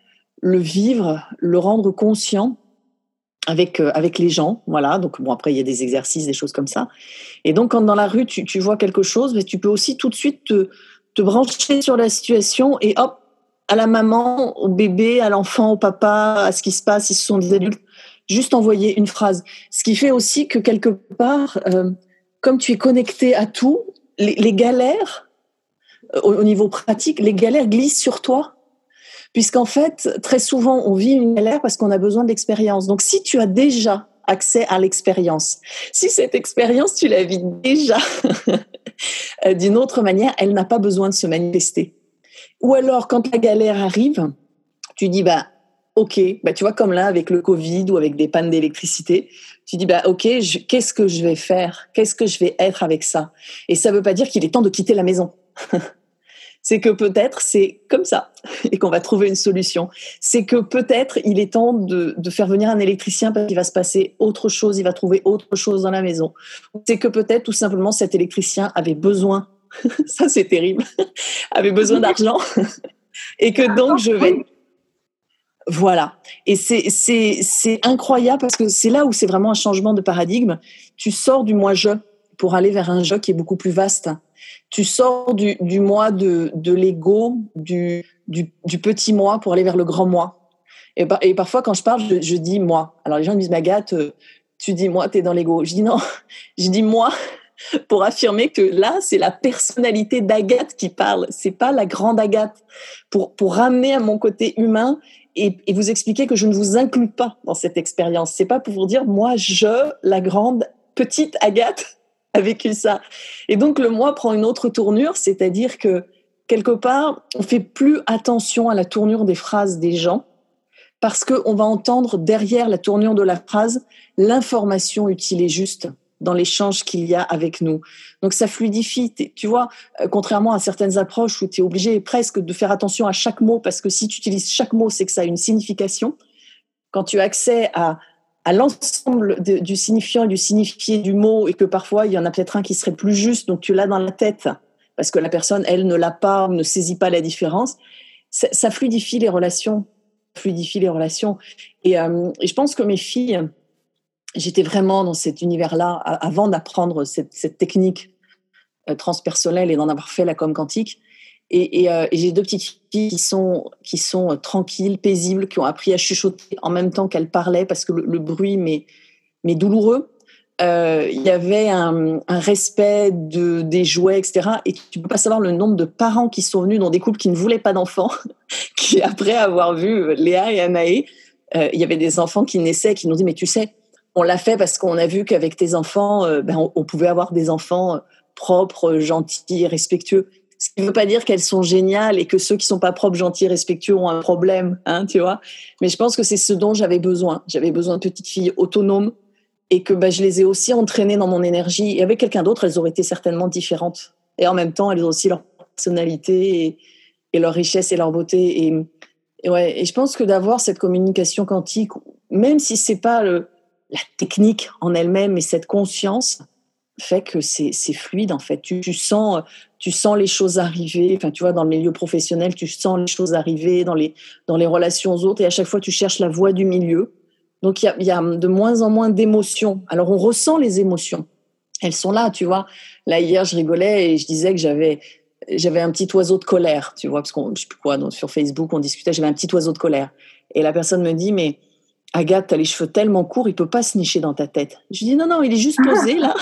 le vivre, le rendre conscient avec, euh, avec les gens. Voilà. Donc, bon, après, il y a des exercices, des choses comme ça. Et donc, quand dans la rue, tu, tu vois quelque chose, mais tu peux aussi tout de suite te, te brancher sur la situation et hop, à la maman, au bébé, à l'enfant, au papa, à ce qui se passe, si ce sont des adultes, juste envoyer une phrase. Ce qui fait aussi que quelque part... Euh, comme tu es connecté à tout, les, les galères, euh, au niveau pratique, les galères glissent sur toi. Puisqu'en fait, très souvent, on vit une galère parce qu'on a besoin de l'expérience. Donc, si tu as déjà accès à l'expérience, si cette expérience, tu la vis déjà d'une autre manière, elle n'a pas besoin de se manifester. Ou alors, quand la galère arrive, tu dis, bah, ok, bah, tu vois, comme là, avec le Covid ou avec des pannes d'électricité, tu dis, bah, ok, je, qu'est-ce que je vais faire ? Qu'est-ce que je vais être avec ça ? Et ça ne veut pas dire qu'il est temps de quitter la maison. C'est que peut-être c'est comme ça et qu'on va trouver une solution. C'est que peut-être il est temps de, de faire venir un électricien parce qu'il va se passer autre chose, il va trouver autre chose dans la maison. C'est que peut-être tout simplement cet électricien avait besoin, ça c'est terrible, avait besoin d'argent et que donc je vais... Voilà. Et c'est, c'est, c'est incroyable parce que c'est là où c'est vraiment un changement de paradigme. Tu sors du moi-je pour aller vers un je qui est beaucoup plus vaste. Tu sors du, du moi de, de l'ego, du, du, du petit moi pour aller vers le grand moi. Et, par, et parfois, quand je parle, je, je dis moi. Alors les gens me disent, Agathe, tu dis moi, t'es dans l'ego. Je dis non, je dis moi pour affirmer que là, c'est la personnalité d'Agathe qui parle. C'est pas la grande Agathe. Pour, pour ramener à mon côté humain. Et, et vous expliquer que je ne vous inclus pas dans cette expérience. C'est pas pour vous dire, moi, je, la grande, petite Agathe, a vécu ça. Et donc, le moi prend une autre tournure, c'est-à-dire que, quelque part, on fait plus attention à la tournure des phrases des gens, parce qu'on va entendre derrière la tournure de la phrase l'information utile et juste dans l'échange qu'il y a avec nous. Donc, ça fluidifie. Tu vois, contrairement à certaines approches où tu es obligé presque de faire attention à chaque mot, parce que si tu utilises chaque mot, c'est que ça a une signification. Quand tu as accès à, à l'ensemble de, du signifiant et du signifié du mot, et que parfois, il y en a peut-être un qui serait plus juste, donc tu l'as dans la tête, parce que la personne, elle, ne l'a pas, ne saisit pas la différence, ça, ça fluidifie les relations. Fluidifie les relations. Et, euh, et je pense que mes filles... J'étais vraiment dans cet univers-là avant d'apprendre cette, cette technique transpersonnelle et d'en avoir fait la com quantique. Et, et, euh, et j'ai deux petites filles qui sont, qui sont tranquilles, paisibles, qui ont appris à chuchoter en même temps qu'elles parlaient, parce que le, le bruit m'est, m'est douloureux. Euh, il y avait un, un respect de, des jouets, et cetera. Et tu ne peux pas savoir le nombre de parents qui sont venus dans des couples qui ne voulaient pas d'enfants, qui, après avoir vu Léa et Anaï, euh, il y avait des enfants qui naissaient et qui nous disaient « Mais tu sais, on l'a fait parce qu'on a vu qu'avec tes enfants, euh, ben, on, on pouvait avoir des enfants propres, gentils, respectueux. » Ce qui ne veut pas dire qu'elles sont géniales et que ceux qui ne sont pas propres, gentils, respectueux ont un problème, hein, tu vois. Mais je pense que c'est ce dont j'avais besoin. J'avais besoin de petites filles autonomes et que bah, je les ai aussi entraînées dans mon énergie. Et avec quelqu'un d'autre, elles auraient été certainement différentes. Et en même temps, elles ont aussi leur personnalité et, et leur richesse et leur beauté. Et, et, ouais, et je pense que d'avoir cette communication quantique, même si ce n'est pas le, la technique en elle-même, mais cette conscience fait que c'est, c'est fluide, en fait. Tu, tu sens... Tu sens les choses arriver, enfin, tu vois, dans le milieu professionnel, tu sens les choses arriver, dans les, dans les relations aux autres, et à chaque fois, tu cherches la voie du milieu. Donc, il y a, y a de moins en moins d'émotions. Alors, on ressent les émotions. Elles sont là, tu vois. Là, hier, je rigolais et je disais que j'avais, j'avais un petit oiseau de colère, tu vois, parce qu'on, je sais plus quoi, donc, sur Facebook, on discutait, j'avais un petit oiseau de colère. Et la personne me dit, mais Agathe, t'as les cheveux tellement courts, il peut pas se nicher dans ta tête. Je dis, non, non, il est juste posé, là.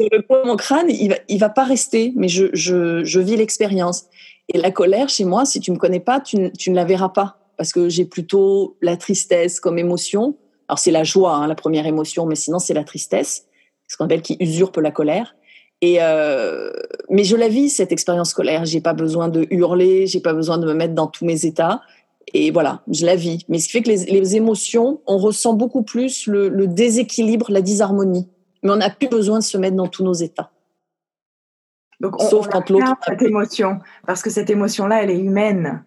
Le poids de mon crâne, il va, il va pas rester, mais je, je, je vis l'expérience. Et la colère, chez moi, si tu me connais pas, tu, tu ne la verras pas, parce que j'ai plutôt la tristesse comme émotion. Alors c'est la joie, hein, la première émotion, mais sinon c'est la tristesse, ce qu'on appelle qui usurpe la colère. Et euh, mais je la vis cette expérience colère. J'ai pas besoin de hurler, j'ai pas besoin de me mettre dans tous mes états. Et voilà, je la vis. Mais ce qui fait que les, les émotions, on ressent beaucoup plus le, le déséquilibre, la disharmonie. Mais on n'a plus besoin de se mettre dans tous nos états. Donc on, Sauf on quand l'autre cette a... émotion, parce que cette émotion-là, elle est humaine.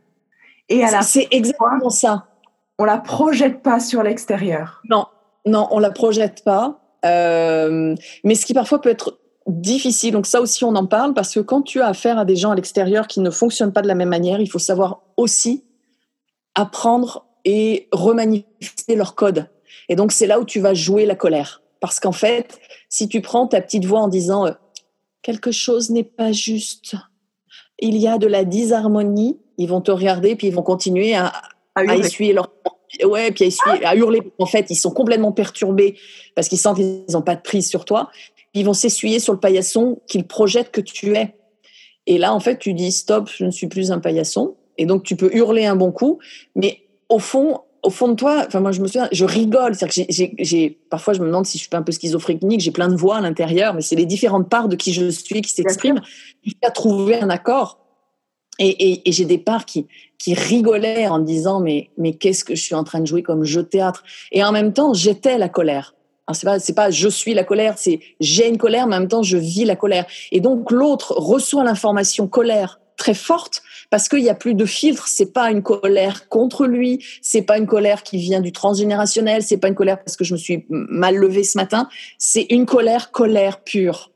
Et à la c'est fois, exactement ça. On la projette pas sur l'extérieur. Non, non, on la projette pas. Euh, mais ce qui parfois peut être difficile. Donc ça aussi, on en parle parce que quand tu as affaire à des gens à l'extérieur qui ne fonctionnent pas de la même manière, il faut savoir aussi apprendre et remanifester leur code. Et donc c'est là où tu vas jouer la colère. Parce qu'en fait, si tu prends ta petite voix en disant euh, « quelque chose n'est pas juste, il y a de la disharmonie », ils vont te regarder puis ils vont continuer à, à, à essuyer leur... Ouais, puis à, essuyer, à hurler. En fait, ils sont complètement perturbés parce qu'ils sentent qu'ils n'ont pas de prise sur toi. Ils vont s'essuyer sur le paillasson qu'ils projettent que tu es. Et là, en fait, tu dis « stop, je ne suis plus un paillasson ». Et donc, tu peux hurler un bon coup, mais au fond... Au fond de toi, enfin moi je me souviens, je rigole. C'est-à-dire que j'ai, j'ai, j'ai, parfois je me demande si je suis pas un peu schizophrénique, j'ai plein de voix à l'intérieur, mais c'est les différentes parts de qui je suis qui s'expriment. Il faut trouver un accord. Et, et, et j'ai des parts qui, qui rigolaient en me disant mais, mais qu'est-ce que je suis en train de jouer comme jeu de théâtre. Et en même temps, j'étais la colère. Alors c'est pas, c'est pas je suis la colère, c'est j'ai une colère, mais en même temps je vis la colère. Et donc l'autre reçoit l'information colère très forte, parce qu'il n'y a plus de filtre. C'est pas une colère contre lui, c'est pas une colère qui vient du transgénérationnel, c'est pas une colère parce que je me suis mal levée ce matin, c'est une colère, colère pure.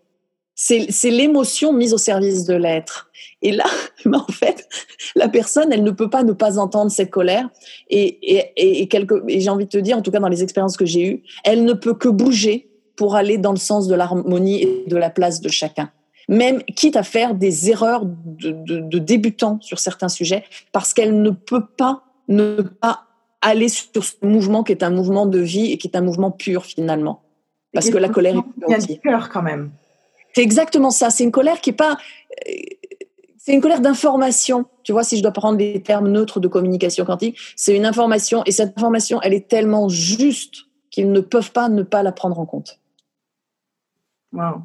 C'est, c'est l'émotion mise au service de l'être. Et là, bah en fait, la personne, elle ne peut pas ne pas entendre cette colère. Et, et, et, quelque, et j'ai envie de te dire, en tout cas dans les expériences que j'ai eues, elle ne peut que bouger pour aller dans le sens de l'harmonie et de la place de chacun. Même quitte à faire des erreurs de, de, de débutants sur certains sujets, parce qu'elle ne peut pas ne pas aller sur ce mouvement qui est un mouvement de vie et qui est un mouvement pur finalement, parce que la colère vient du cœur quand même. C'est exactement ça. C'est une colère qui est pas, c'est une colère d'information. Tu vois, si je dois prendre des termes neutres de communication quantique, c'est une information et cette information, elle est tellement juste qu'ils ne peuvent pas ne pas la prendre en compte. Waouh.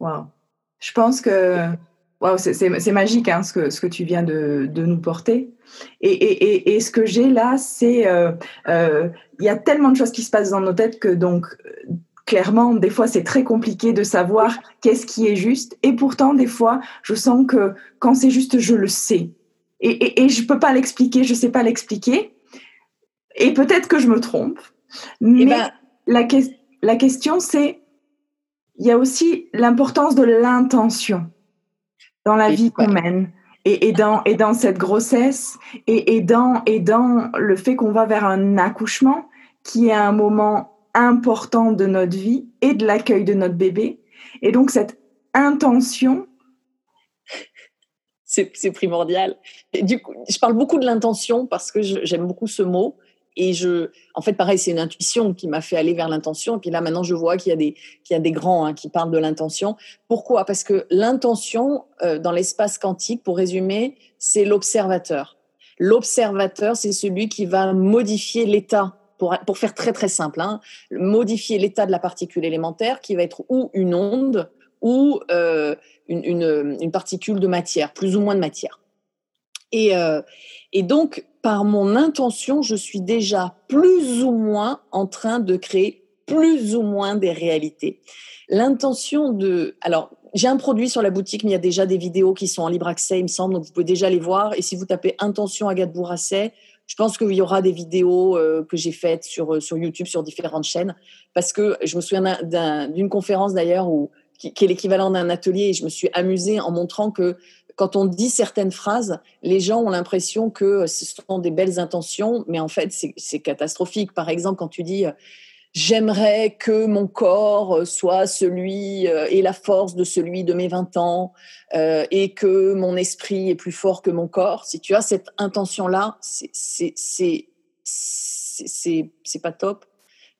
Wow. Je pense que wow, c'est, c'est, c'est magique hein, ce, que, ce que tu viens de, de nous porter. Et, et, et, et ce que j'ai là, c'est il euh, euh, y a tellement de choses qui se passent dans nos têtes que donc clairement, des fois, c'est très compliqué de savoir qu'est-ce qui est juste. Et pourtant, des fois, je sens que quand c'est juste, je le sais. Et, et, et je ne peux pas l'expliquer, je ne sais pas l'expliquer. Et peut-être que je me trompe. Mais ben... la, que- la question, c'est il y a aussi l'importance de l'intention dans la vie qu'on mène et, et, dans, et dans cette grossesse et, et, dans, et dans le fait qu'on va vers un accouchement qui est un moment important de notre vie et de l'accueil de notre bébé. Et donc cette intention? C'est, c'est primordial. Et du coup, je parle beaucoup de l'intention parce que je, j'aime beaucoup ce mot. Et je, en fait, pareil, c'est une intuition qui m'a fait aller vers l'intention. Et puis là, maintenant, je vois qu'il y a des, qu'il y a des grands hein, qui parlent de l'intention. Pourquoi ? Parce que l'intention, euh, dans l'espace quantique, pour résumer, c'est l'observateur. L'observateur, c'est celui qui va modifier l'état, pour, pour faire très, très simple, hein, modifier l'état de la particule élémentaire qui va être ou une onde, ou euh, une, une, une particule de matière, plus ou moins de matière. Et, euh, et donc, par mon intention, je suis déjà plus ou moins en train de créer plus ou moins des réalités. L'intention de... Alors, j'ai un produit sur la boutique, mais il y a déjà des vidéos qui sont en libre accès, il me semble, donc vous pouvez déjà les voir. Et si vous tapez « Intention Agathe Bourassé », je pense qu'il y aura des vidéos euh, que j'ai faites sur, euh, sur YouTube, sur différentes chaînes, parce que je me souviens d'un, d'un, d'une conférence d'ailleurs où... qui est l'équivalent d'un atelier. Et je me suis amusée en montrant que quand on dit certaines phrases, les gens ont l'impression que ce sont des belles intentions, mais en fait, c'est, c'est catastrophique. Par exemple, quand tu dis « j'aimerais que mon corps soit celui euh, et la force de celui de mes vingt ans euh, et que mon esprit est plus fort que mon corps », si tu as cette intention-là, c'est, c'est, c'est, c'est, c'est, c'est pas top.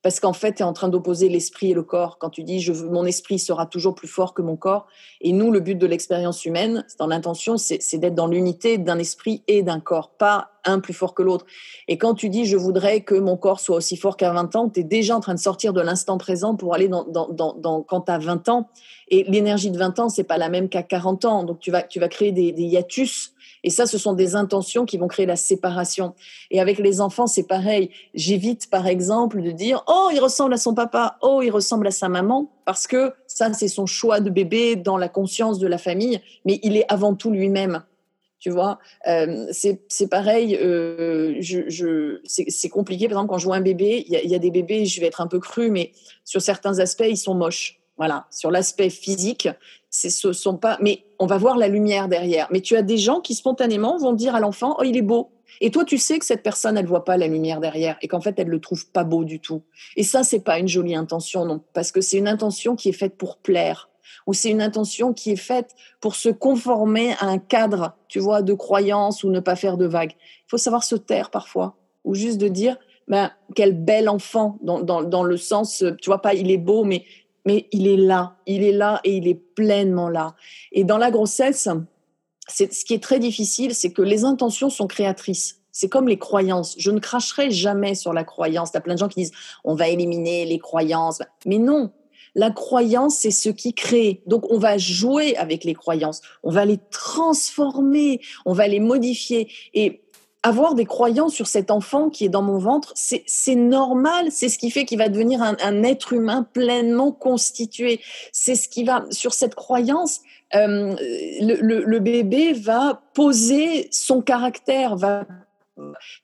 Parce qu'en fait, tu es en train d'opposer l'esprit et le corps. Quand tu dis « je veux, mon esprit sera toujours plus fort que mon corps », et nous, le but de l'expérience humaine, dans l'intention, c'est, c'est d'être dans l'unité d'un esprit et d'un corps, pas un plus fort que l'autre. Et quand tu dis « je voudrais que mon corps soit aussi fort qu'à vingt ans », tu es déjà en train de sortir de l'instant présent pour aller dans, dans, dans, dans, quand tu as vingt ans. Et l'énergie de vingt ans, c'est pas la même qu'à quarante ans. Donc, tu vas, tu vas créer des, des hiatus. Et ça, ce sont des intentions qui vont créer la séparation. Et avec les enfants, c'est pareil. J'évite, par exemple, de dire « oh, il ressemble à son papa », « oh, il ressemble à sa maman », parce que ça, c'est son choix de bébé dans la conscience de la famille, mais il est avant tout lui-même. Tu vois, euh, c'est, c'est pareil, euh, je, je, c'est, c'est compliqué. Par exemple, quand je vois un bébé, il y, y a des bébés, je vais être un peu crue, mais sur certains aspects, ils sont moches. Voilà, sur l'aspect physique, c'est, ce sont pas. Mais on va voir la lumière derrière. Mais tu as des gens qui spontanément vont dire à l'enfant « oh, il est beau ». Et toi, tu sais que cette personne, elle voit pas la lumière derrière et qu'en fait, elle le trouve pas beau du tout. Et ça, c'est pas une jolie intention, non, parce que c'est une intention qui est faite pour plaire, ou c'est une intention qui est faite pour se conformer à un cadre, tu vois, de croyance ou ne pas faire de vagues. Il faut savoir se taire parfois, ou juste de dire ben, « quel bel enfant » dans, dans, dans le sens, tu vois, pas « il est beau », mais Mais il est là, il est là et il est pleinement là. Et dans la grossesse, c'est, ce qui est très difficile, c'est que les intentions sont créatrices. C'est comme les croyances. Je ne cracherai jamais sur la croyance. Il y a plein de gens qui disent « on va éliminer les croyances ». Mais non, la croyance, c'est ce qui crée. Donc, on va jouer avec les croyances. On va les transformer, on va les modifier. Et avoir des croyances sur cet enfant qui est dans mon ventre, c'est, c'est normal, c'est ce qui fait qu'il va devenir un, un être humain pleinement constitué. C'est ce qui va, sur cette croyance, euh, le, le, le bébé va poser son caractère, va...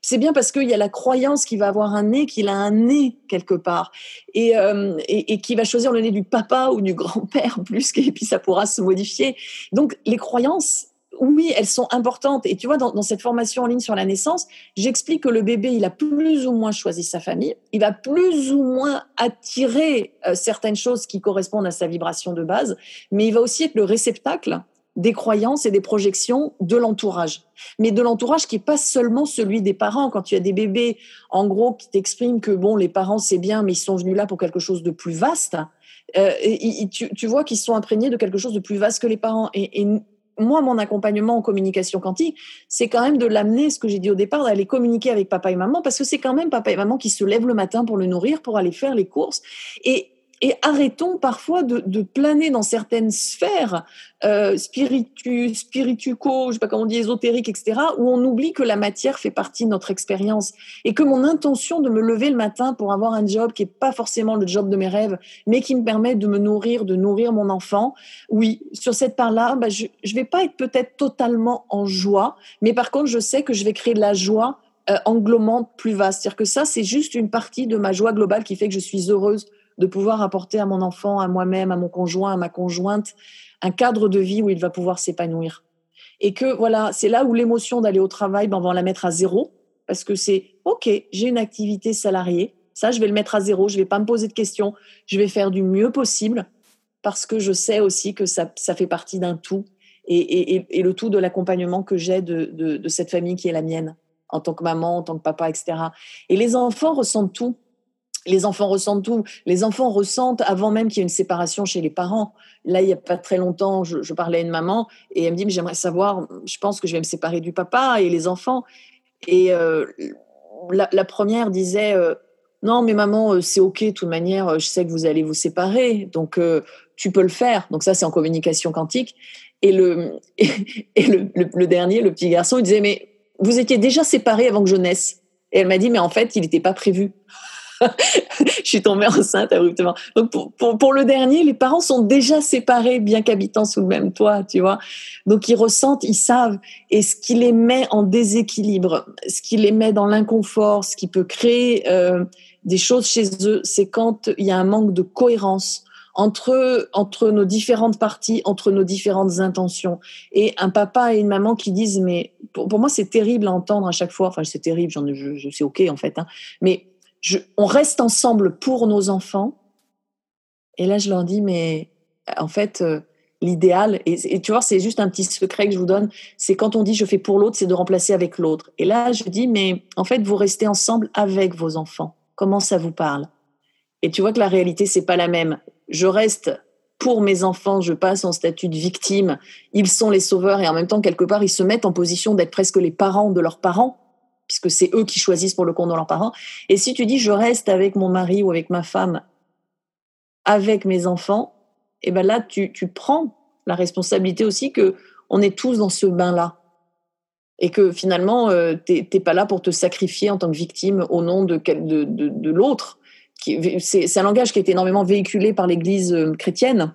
C'est bien parce qu'il y a la croyance qu'il va avoir un nez, qu'il a un nez quelque part, et, euh, et, et qu'il va choisir le nez du papa ou du grand-père, plus, et puis ça pourra se modifier. Donc, les croyances... Oui, elles sont importantes. Et tu vois, dans, dans cette formation en ligne sur la naissance, j'explique que le bébé, il a plus ou moins choisi sa famille, il va plus ou moins attirer euh, certaines choses qui correspondent à sa vibration de base, mais il va aussi être le réceptacle des croyances et des projections de l'entourage. Mais de l'entourage qui n'est pas seulement celui des parents. Quand tu as des bébés, en gros, qui t'expriment que bon, les parents, c'est bien, mais ils sont venus là pour quelque chose de plus vaste, euh, et, et tu, tu vois qu'ils sont imprégnés de quelque chose de plus vaste que les parents. Et, et moi, mon accompagnement en communication quantique, c'est quand même de l'amener, ce que j'ai dit au départ, d'aller communiquer avec papa et maman, parce que c'est quand même papa et maman qui se lèvent le matin pour le nourrir, pour aller faire les courses. Et, et arrêtons parfois de, de planer dans certaines sphères euh, spiritu, spirituco, je ne sais pas comment on dit, ésotérique, et cetera, où on oublie que la matière fait partie de notre expérience. Et que mon intention de me lever le matin pour avoir un job qui n'est pas forcément le job de mes rêves, mais qui me permet de me nourrir, de nourrir mon enfant, oui, sur cette part-là, bah, je ne vais pas être peut-être totalement en joie, mais par contre, je sais que je vais créer de la joie euh, englobante plus vaste. C'est-à-dire que ça, c'est juste une partie de ma joie globale qui fait que je suis heureuse de pouvoir apporter à mon enfant, à moi-même, à mon conjoint, à ma conjointe, un cadre de vie où il va pouvoir s'épanouir. Et que voilà, c'est là où l'émotion d'aller au travail, ben, on va la mettre à zéro, parce que c'est « ok, j'ai une activité salariée, ça je vais le mettre à zéro, je ne vais pas me poser de questions, je vais faire du mieux possible parce que je sais aussi que ça, ça fait partie d'un tout et, et, et le tout de l'accompagnement que j'ai de, de, de cette famille qui est la mienne, en tant que maman, en tant que papa, et cetera. Et les enfants ressentent tout. Les enfants ressentent tout. Les enfants ressentent, avant même qu'il y ait une séparation chez les parents. Là, il n'y a pas très longtemps, je, je parlais à une maman et elle me dit « mais j'aimerais savoir, je pense que je vais me séparer du papa et les enfants ». Et euh, la, la première disait euh, « non, mais maman, c'est OK, de toute manière, je sais que vous allez vous séparer, donc euh, tu peux le faire ». Donc ça, c'est en communication quantique. Et, le, et, et le, le, le dernier, le petit garçon, il disait « mais vous étiez déjà séparés avant que je naisse ». Et elle m'a dit « mais en fait, il n'était pas prévu ». Je suis tombée enceinte abruptement. Donc pour, pour, pour le dernier, les parents sont déjà séparés, bien qu'habitant sous le même toit, tu vois. Donc ils ressentent, ils savent. Et ce qui les met en déséquilibre, ce qui les met dans l'inconfort, ce qui peut créer euh, des choses chez eux, c'est quand il y a un manque de cohérence entre, entre nos différentes parties, entre nos différentes intentions. Et un papa et une maman qui disent, mais pour, pour moi c'est terrible à entendre à chaque fois, enfin c'est terrible, j'en, je, je, c'est ok en fait, hein. Mais Je, on reste ensemble pour nos enfants. Et là, je leur dis, mais en fait, euh, l'idéal, et, et tu vois, c'est juste un petit secret que je vous donne, c'est quand on dit je fais pour l'autre, c'est de remplacer avec l'autre. Et là, je dis, mais en fait, vous restez ensemble avec vos enfants. Comment ça vous parle ? Et tu vois que la réalité, c'est pas la même. Je reste pour mes enfants, je passe en statut de victime. Ils sont les sauveurs et en même temps, quelque part, ils se mettent en position d'être presque les parents de leurs parents, puisque c'est eux qui choisissent pour le compte de leurs parents. Et si tu dis « je reste avec mon mari ou avec ma femme, avec mes enfants », et ben là, tu, tu prends la responsabilité aussi qu'on est tous dans ce bain-là. Et que finalement, euh, t'es, t'es pas là pour te sacrifier en tant que victime au nom de, de, de, de l'autre. C'est, c'est un langage qui a été énormément véhiculé par l'Église chrétienne,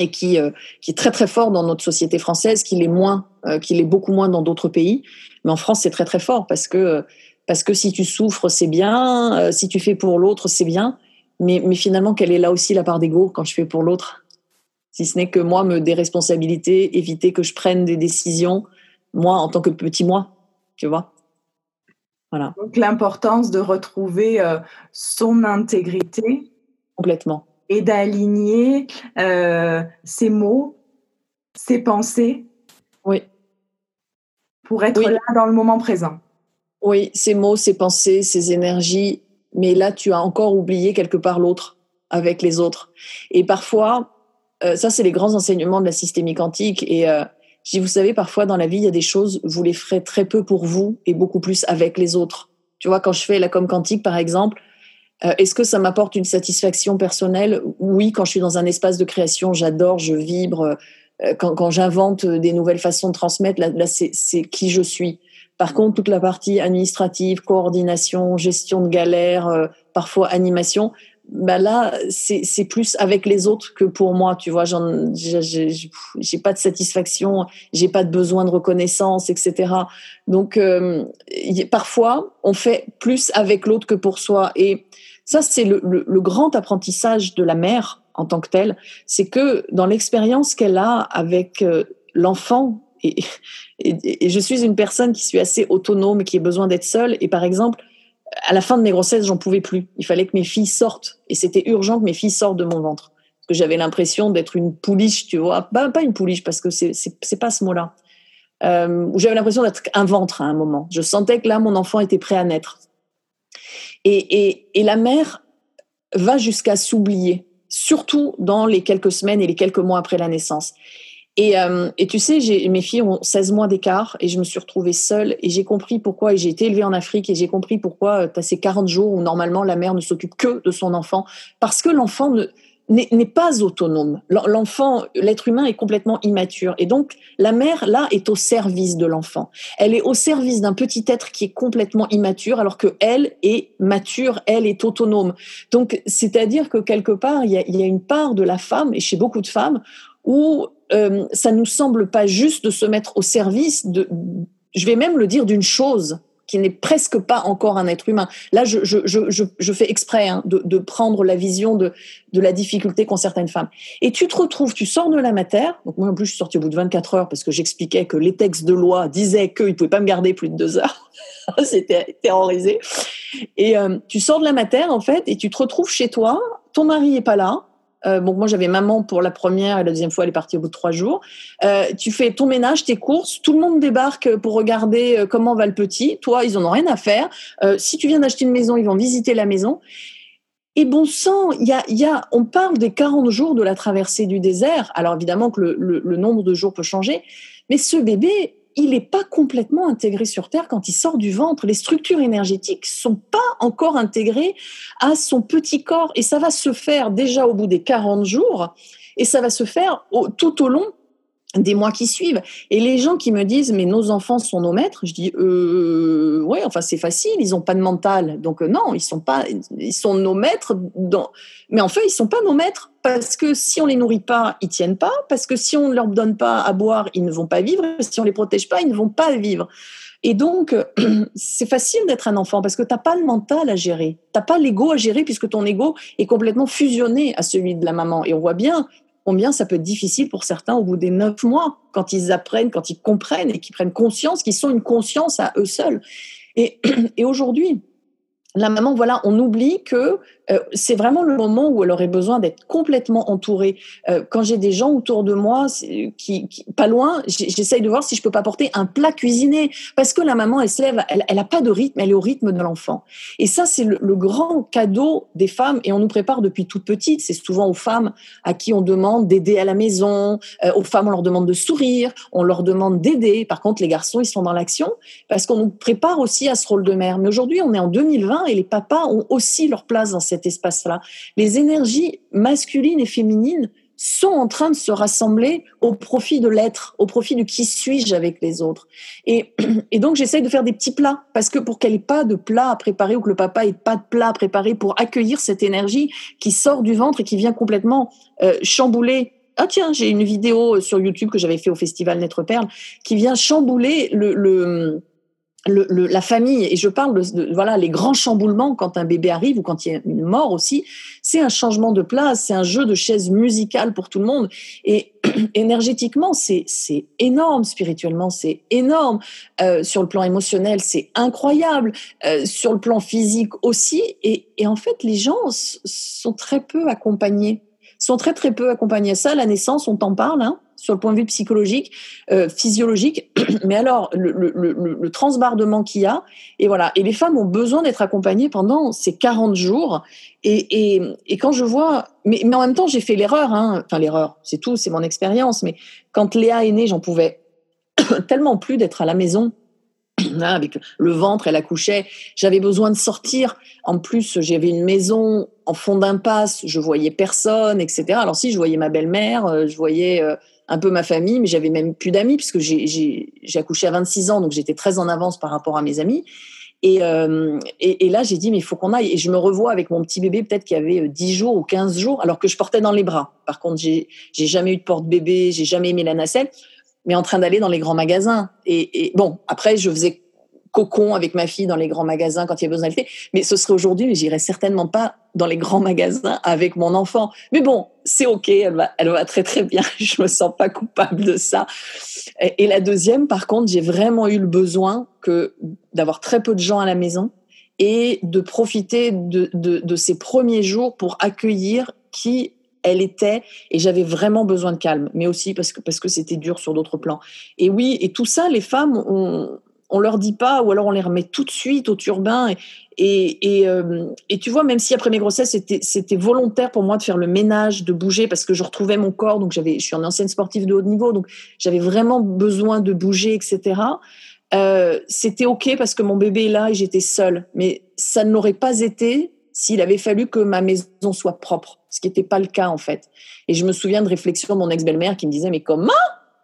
et qui, euh, qui est très très fort dans notre société française, qui l'est moins, euh, qui l'est beaucoup moins dans d'autres pays. Mais en France, c'est très très fort parce que parce que si tu souffres, c'est bien, euh, si tu fais pour l'autre, c'est bien. Mais mais finalement, quelle est là aussi la part d'ego quand je fais pour l'autre, si ce n'est que moi me déresponsabiliser, éviter que je prenne des décisions, moi en tant que petit moi, tu vois. Voilà. Donc l'importance de retrouver euh, son intégrité complètement. Et d'aligner euh, ses mots, ses pensées, oui, pour être oui. là dans le moment présent. Oui, ses mots, ses pensées, ses énergies. Mais là, tu as encore oublié quelque part l'autre, avec les autres. Et parfois, euh, ça, c'est les grands enseignements de la systémique quantique. Et euh, je dis, vous savez, parfois dans la vie, il y a des choses, vous les ferez très peu pour vous et beaucoup plus avec les autres. Tu vois, quand je fais la com quantique, par exemple, Euh, est-ce que ça m'apporte une satisfaction personnelle ? Oui, quand je suis dans un espace de création, j'adore, je vibre. Euh, quand, quand j'invente des nouvelles façons de transmettre, là, là c'est, c'est qui je suis. Par contre, toute la partie administrative, coordination, gestion de galère, euh, parfois animation, bah là, c'est, c'est plus avec les autres que pour moi. Tu vois, j'en, j'ai, j'ai, j'ai pas de satisfaction, j'ai pas de besoin de reconnaissance, et cetera. Donc, euh, y, parfois, on fait plus avec l'autre que pour soi. Et ça, c'est le, le, le grand apprentissage de la mère en tant que telle, c'est que dans l'expérience qu'elle a avec euh, l'enfant, et, et, et je suis une personne qui suis assez autonome, qui a besoin d'être seule, et par exemple, à la fin de mes grossesses, j'en pouvais plus. Il fallait que mes filles sortent, et c'était urgent que mes filles sortent de mon ventre, parce que j'avais l'impression d'être une pouliche, tu vois, bah, pas une pouliche, parce que c'est, c'est, c'est pas ce mot-là, euh, où j'avais l'impression d'être un ventre à un moment. Je sentais que là, mon enfant était prêt à naître. Et, et, et la mère va jusqu'à s'oublier, surtout dans les quelques semaines et les quelques mois après la naissance. Et, euh, et tu sais, j'ai, mes filles ont seize mois d'écart et je me suis retrouvée seule et j'ai compris pourquoi, et j'ai été élevée en Afrique et j'ai compris pourquoi euh, tu as ces quarante jours où normalement la mère ne s'occupe que de son enfant, parce que l'enfant ne, n'est, n'est pas autonome. L'enfant, l'être humain est complètement immature et donc la mère, là, est au service de l'enfant. Elle est au service d'un petit être qui est complètement immature alors qu'elle est mature, elle est autonome. Donc, c'est-à-dire que quelque part, il y a, y a une part de la femme, et chez beaucoup de femmes, où euh, ça nous semble pas juste de se mettre au service de, je vais même le dire, d'une chose qui n'est presque pas encore un être humain. Là, je, je, je, je fais exprès hein, de, de prendre la vision de, de la difficulté qu'ont certaines femmes. Et tu te retrouves, tu sors de la mater, donc moi en plus je suis sortie au bout de vingt-quatre heures parce que j'expliquais que les textes de loi disaient qu'ils ne pouvaient pas me garder plus de deux heures. C'était terrorisé. Et euh, tu sors de la mater en fait et tu te retrouves chez toi, ton mari n'est pas là, Euh, bon, moi, j'avais maman pour la première et la deuxième fois, elle est partie au bout de trois jours. Euh, tu fais ton ménage, tes courses, tout le monde débarque pour regarder comment va le petit. Toi, ils en ont rien à faire. Euh, si tu viens d'acheter une maison, ils vont visiter la maison. Et bon sang, y a, y a, on parle des quarante jours de la traversée du désert. Alors, évidemment que le, le, le nombre de jours peut changer, mais ce bébé, il n'est pas complètement intégré sur Terre quand il sort du ventre. Les structures énergétiques ne sont pas encore intégrées à son petit corps. Et ça va se faire déjà au bout des quarante jours et ça va se faire au, tout au long des mois qui suivent. Et les gens qui me disent « mais nos enfants sont nos maîtres », je dis euh, « ouais, enfin c'est facile, ils n'ont pas de mental. » Donc euh, non, ils sont, pas, ils sont nos maîtres. Dans... Mais en fait, ils ne sont pas nos maîtres. Parce que si on ne les nourrit pas, ils ne tiennent pas. Parce que si on ne leur donne pas à boire, ils ne vont pas vivre. Si on ne les protège pas, ils ne vont pas vivre. Et donc, c'est facile d'être un enfant parce que tu n'as pas le mental à gérer. Tu n'as pas l'ego à gérer puisque ton ego est complètement fusionné à celui de la maman. Et on voit bien combien ça peut être difficile pour certains au bout des neuf mois quand ils apprennent, quand ils comprennent et qu'ils prennent conscience, qu'ils sont une conscience à eux seuls. Et, et aujourd'hui... la maman, voilà, on oublie que euh, c'est vraiment le moment où elle aurait besoin d'être complètement entourée. Euh, quand j'ai des gens autour de moi, qui, qui, pas loin, j'essaye de voir si je peux pas porter un plat cuisiné. Parce que la maman, elle se lève, elle, elle a pas de rythme, elle est au rythme de l'enfant. Et ça, c'est le, le grand cadeau des femmes. Et on nous prépare depuis toute petite. C'est souvent aux femmes à qui on demande d'aider à la maison. Euh, aux femmes, on leur demande de sourire. On leur demande d'aider. Par contre, les garçons, ils sont dans l'action. Parce qu'on nous prépare aussi à ce rôle de mère. Mais aujourd'hui, on est en deux mille vingt. Et les papas ont aussi leur place dans cet espace-là. Les énergies masculines et féminines sont en train de se rassembler au profit de l'être, au profit du qui suis-je avec les autres. Et, et donc, j'essaye de faire des petits plats, parce que pour qu'elle n'ait pas de plat à préparer ou que le papa n'ait pas de plat à préparer pour accueillir cette énergie qui sort du ventre et qui vient complètement euh, chambouler. Ah tiens, j'ai une vidéo sur YouTube que j'avais fait au festival NetrePerle qui vient chambouler le... le Le, le, la famille, et je parle de, de voilà, les grands chamboulements quand un bébé arrive ou quand il y a une mort aussi, c'est un changement de place, c'est un jeu de chaises musicales pour tout le monde, et énergétiquement c'est, c'est énorme, spirituellement c'est énorme, euh, sur le plan émotionnel c'est incroyable, euh, sur le plan physique aussi, et, et en fait les gens s- sont très peu accompagnés, sont très très peu accompagnés à ça, à la naissance on t'en parle, hein, sur le point de vue psychologique, euh, physiologique, mais alors le, le, le, le transbordement qu'il y a, et voilà. Et les femmes ont besoin d'être accompagnées pendant ces quarante jours. Et, et, et quand je vois, mais, mais en même temps j'ai fait l'erreur, hein. Enfin l'erreur, c'est tout, c'est mon expérience. Mais quand Léa est née, j'en pouvais tellement plus d'être à la maison. Avec le ventre, elle accouchait, j'avais besoin de sortir, en plus j'avais une maison en fond d'impasse, je voyais personne, et cetera. Alors si, je voyais ma belle-mère, je voyais un peu ma famille, mais j'avais même plus d'amis, puisque j'ai, j'ai, j'ai accouché à vingt-six ans, donc j'étais très en avance par rapport à mes amis. Et, euh, et, et là, j'ai dit, mais il faut qu'on aille. Et je me revois avec mon petit bébé, peut-être qu'il y avait dix jours ou quinze jours, alors que je portais dans les bras. Par contre, j'ai, j'ai jamais eu de porte-bébé, j'ai jamais aimé la nacelle, mais en train d'aller dans les grands magasins. Et, et bon, après, je faisais cocon avec ma fille dans les grands magasins quand il y avait besoin de l'été, mais ce serait aujourd'hui, mais j'irais certainement pas dans les grands magasins avec mon enfant. Mais bon, c'est ok, elle va, elle va très très bien, je me sens pas coupable de ça. Et, et la deuxième, par contre, j'ai vraiment eu le besoin que, d'avoir très peu de gens à la maison et de profiter de, de, de ces premiers jours pour accueillir qui elle était, et j'avais vraiment besoin de calme, mais aussi parce que, parce que c'était dur sur d'autres plans. Et oui, et tout ça, les femmes, on on leur dit pas, ou alors on les remet tout de suite au turbin. Et, et, et, euh, et tu vois, même si après mes grossesses, c'était, c'était volontaire pour moi de faire le ménage, de bouger, parce que je retrouvais mon corps, donc j'avais, je suis une ancienne sportive de haut niveau, donc j'avais vraiment besoin de bouger, et cetera. Euh, c'était OK parce que mon bébé est là et j'étais seule, mais ça ne l'aurait pas été s'il avait fallu que ma maison soit propre, ce qui n'était pas le cas en fait. Et je me souviens de réflexions de mon ex-belle-mère qui me disait « mais comment ?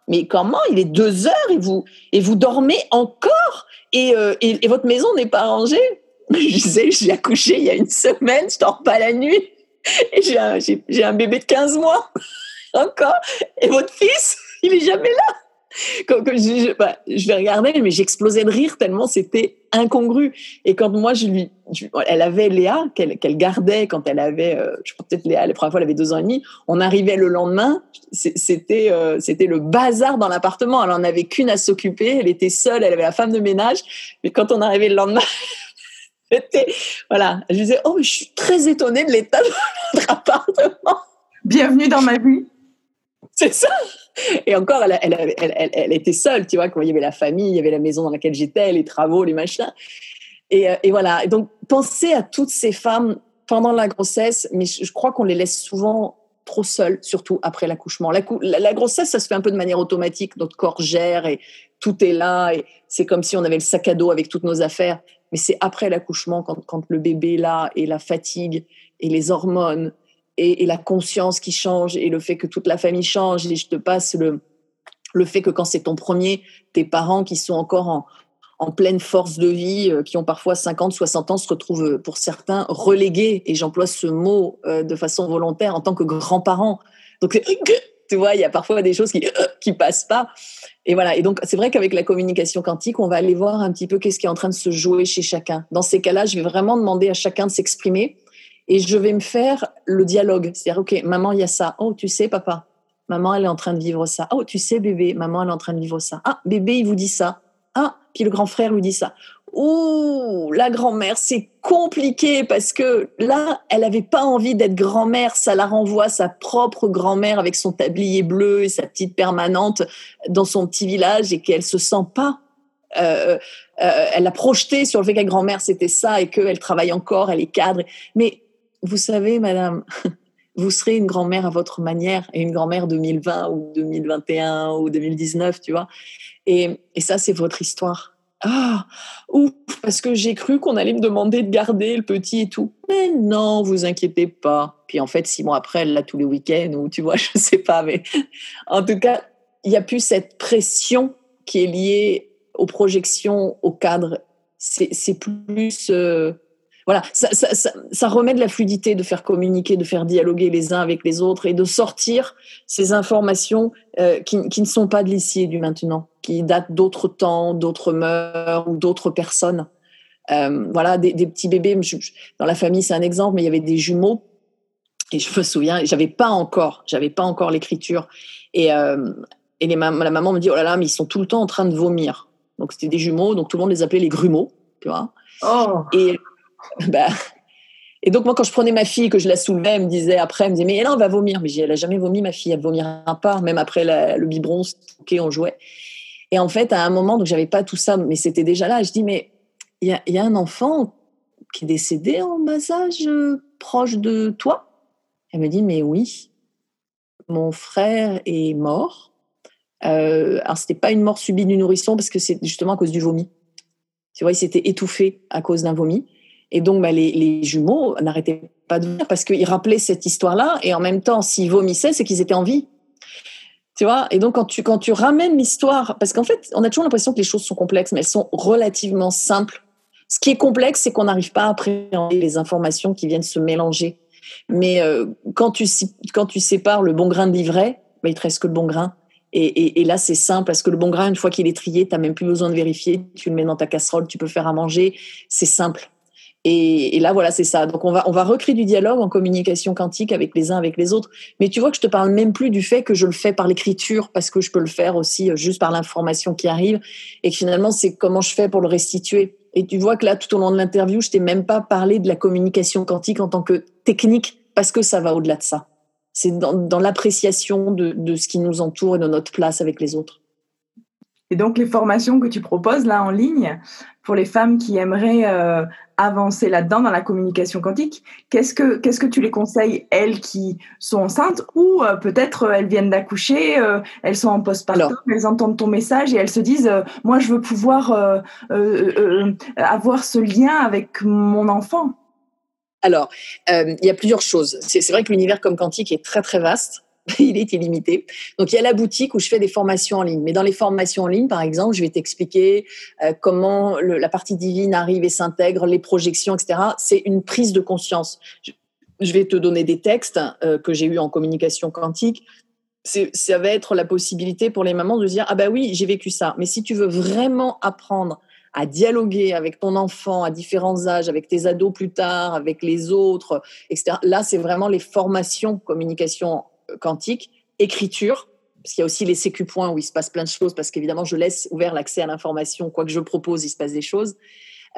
Mais comment ? Il est deux heures et vous, et vous dormez encore et, euh, et, et votre maison n'est pas rangée ?» Je disais « j'ai accouché il y a une semaine, je ne dors pas la nuit, et j'ai un, j'ai, j'ai un bébé de quinze mois encore, et votre fils, il n'est jamais là !» Quand, quand je, je, bah, je vais regarder, mais j'explosais de rire tellement c'était incongru. Et quand moi, je lui, je, elle avait Léa, qu'elle, qu'elle gardait quand elle avait, euh, je crois peut-être Léa, la première fois, elle avait deux ans et demi, on arrivait le lendemain, c'était, euh, c'était le bazar dans l'appartement. Elle n'en avait qu'une à s'occuper, elle était seule, elle avait la femme de ménage. Mais quand on arrivait le lendemain, c'était, voilà, je disais, oh, mais je suis très étonnée de l'état de notre appartement. bienvenue dans ma vie. C'est ça. Et encore, elle, elle, elle, elle, elle était seule, tu vois, quand il y avait la famille, il y avait la maison dans laquelle j'étais, les travaux, les machins. Et, et voilà. Et donc, pensez à toutes ces femmes pendant la grossesse, mais je crois qu'on les laisse souvent trop seules, surtout après l'accouchement. La, cou- la, la grossesse, ça se fait un peu de manière automatique. Notre corps gère et tout est là. Et c'est comme si on avait le sac à dos avec toutes nos affaires. Mais c'est après l'accouchement, quand, quand le bébé est là, et la fatigue, et les hormones, et, et la conscience qui change, et le fait que toute la famille change. Et je te passe le, le fait que quand c'est ton premier, tes parents qui sont encore en... en pleine force de vie, euh, qui ont parfois cinquante, soixante ans, se retrouvent pour certains relégués, et j'emploie ce mot euh, de façon volontaire, en tant que grands-parents. Donc, tu vois, il y a parfois des choses qui qui passent pas. Et voilà. Et donc, c'est vrai qu'avec la communication quantique, on va aller voir un petit peu qu'est-ce qui est en train de se jouer chez chacun. Dans ces cas-là, je vais vraiment demander à chacun de s'exprimer, et je vais me faire le dialogue. C'est-à-dire, OK, maman, il y a ça. Oh, tu sais, papa. Maman, elle est en train de vivre ça. Oh, tu sais, bébé. Maman, elle est en train de vivre ça. Ah, bébé, il vous dit ça. Ah, puis le grand frère lui dit ça. Ouh, la grand-mère, c'est compliqué parce que là, elle n'avait pas envie d'être grand-mère. Ça la renvoie, sa propre grand-mère avec son tablier bleu et sa petite permanente dans son petit village, et qu'elle ne se sent pas. Euh, euh, elle a projeté sur le fait que la grand-mère, c'était ça, et qu'elle travaille encore, elle est cadre. Mais vous savez, madame, vous serez une grand-mère à votre manière, et une grand-mère deux mille vingt ou deux mille vingt et un ou deux mille dix-neuf, tu vois. Et, et ça, c'est votre histoire. Ah, ouf, parce que j'ai cru qu'on allait me demander de garder le petit et tout. Mais non, vous inquiétez pas. Puis en fait, six mois après, elle l'a tous les week-ends, ou tu vois, je sais pas. Mais en tout cas, il n'y a plus cette pression qui est liée aux projections, au cadre. C'est, c'est plus... Euh, voilà, ça, ça, ça, ça remet de la fluidité de faire communiquer, de faire dialoguer les uns avec les autres, et de sortir ces informations euh, qui, qui ne sont pas de l'ici et du maintenant, qui datent d'autres temps, d'autres mœurs ou d'autres personnes. Euh, voilà, des, des petits bébés. Je, je, dans la famille, c'est un exemple, mais il y avait des jumeaux. Et je me souviens, j'avais pas encore, j'avais pas encore l'écriture. Et, euh, et les mam- la maman me dit, oh là là, mais ils sont tout le temps en train de vomir. Donc c'était des jumeaux, donc tout le monde les appelait les grumeaux, tu vois. Oh. Et Bah, et donc moi, quand je prenais ma fille, que je la soulevais, elle me disait après, elle me disait mais non, elle va vomir. Mais j'ai dit, elle a jamais vomi, ma fille, elle vomira pas, même après la, le biberon, ok, on jouait. Et en fait, à un moment, donc j'avais pas tout ça, mais c'était déjà là. Je dis mais il y a, y a un enfant qui est décédé en bas âge, euh, proche de toi. Elle me dit mais oui, mon frère est mort. Euh, alors c'était pas une mort subie du nourrisson, parce que c'est justement à cause du vomi. Tu vois, il s'était étouffé à cause d'un vomi. Et donc, bah, les, les jumeaux n'arrêtaient pas de venir parce qu'ils rappelaient cette histoire-là, et en même temps, s'ils vomissaient, c'est qu'ils étaient en vie. Tu vois ? Et donc, quand tu, quand tu ramènes l'histoire, parce qu'en fait, on a toujours l'impression que les choses sont complexes, mais elles sont relativement simples. Ce qui est complexe, c'est qu'on n'arrive pas à appréhender les informations qui viennent se mélanger. Mais euh, quand, tu, quand tu sépares le bon grain de l'ivraie, bah, il ne te reste que le bon grain. Et, et, et là, c'est simple, parce que le bon grain, une fois qu'il est trié, tu n'as même plus besoin de vérifier. Tu le mets dans ta casserole, tu peux faire à manger. C'est simple. Et, et là, voilà, c'est ça. Donc, on va, on va recréer du dialogue en communication quantique avec les uns, avec les autres. Mais tu vois que je te parle même plus du fait que je le fais par l'écriture, parce que je peux le faire aussi juste par l'information qui arrive. Et que finalement, c'est comment je fais pour le restituer. Et tu vois que là, tout au long de l'interview, je t'ai même pas parlé de la communication quantique en tant que technique, parce que ça va au-delà de ça. C'est dans, dans l'appréciation de, de ce qui nous entoure et de notre place avec les autres. Et donc, les formations que tu proposes là en ligne, pour les femmes qui aimeraient euh, avancer là-dedans dans la communication quantique, qu'est-ce que, qu'est-ce que tu les conseilles, elles qui sont enceintes, ou euh, peut-être euh, elles viennent d'accoucher, euh, elles sont en postpartum, Alors. elles entendent ton message et elles se disent euh, « Moi, je veux pouvoir euh, euh, euh, avoir ce lien avec mon enfant ». Alors, euh, il y a plusieurs choses. C'est, c'est vrai que l'univers comme quantique est très, très vaste. Il est illimité. Donc, il y a la boutique où je fais des formations en ligne. Mais dans les formations en ligne, par exemple, je vais t'expliquer euh, comment le, la partie divine arrive et s'intègre, les projections, et cetera. C'est une prise de conscience. Je, je vais te donner des textes euh, que j'ai eus en communication quantique. C'est, ça va être la possibilité pour les mamans de dire « Ah ben oui, j'ai vécu ça ». Mais si tu veux vraiment apprendre à dialoguer avec ton enfant à différents âges, avec tes ados plus tard, avec les autres, et cetera, là, c'est vraiment les formations communication quantique, écriture, parce qu'il y a aussi les C Q points où il se passe plein de choses, parce qu'évidemment je laisse ouvert l'accès à l'information, quoi que je propose, il se passe des choses.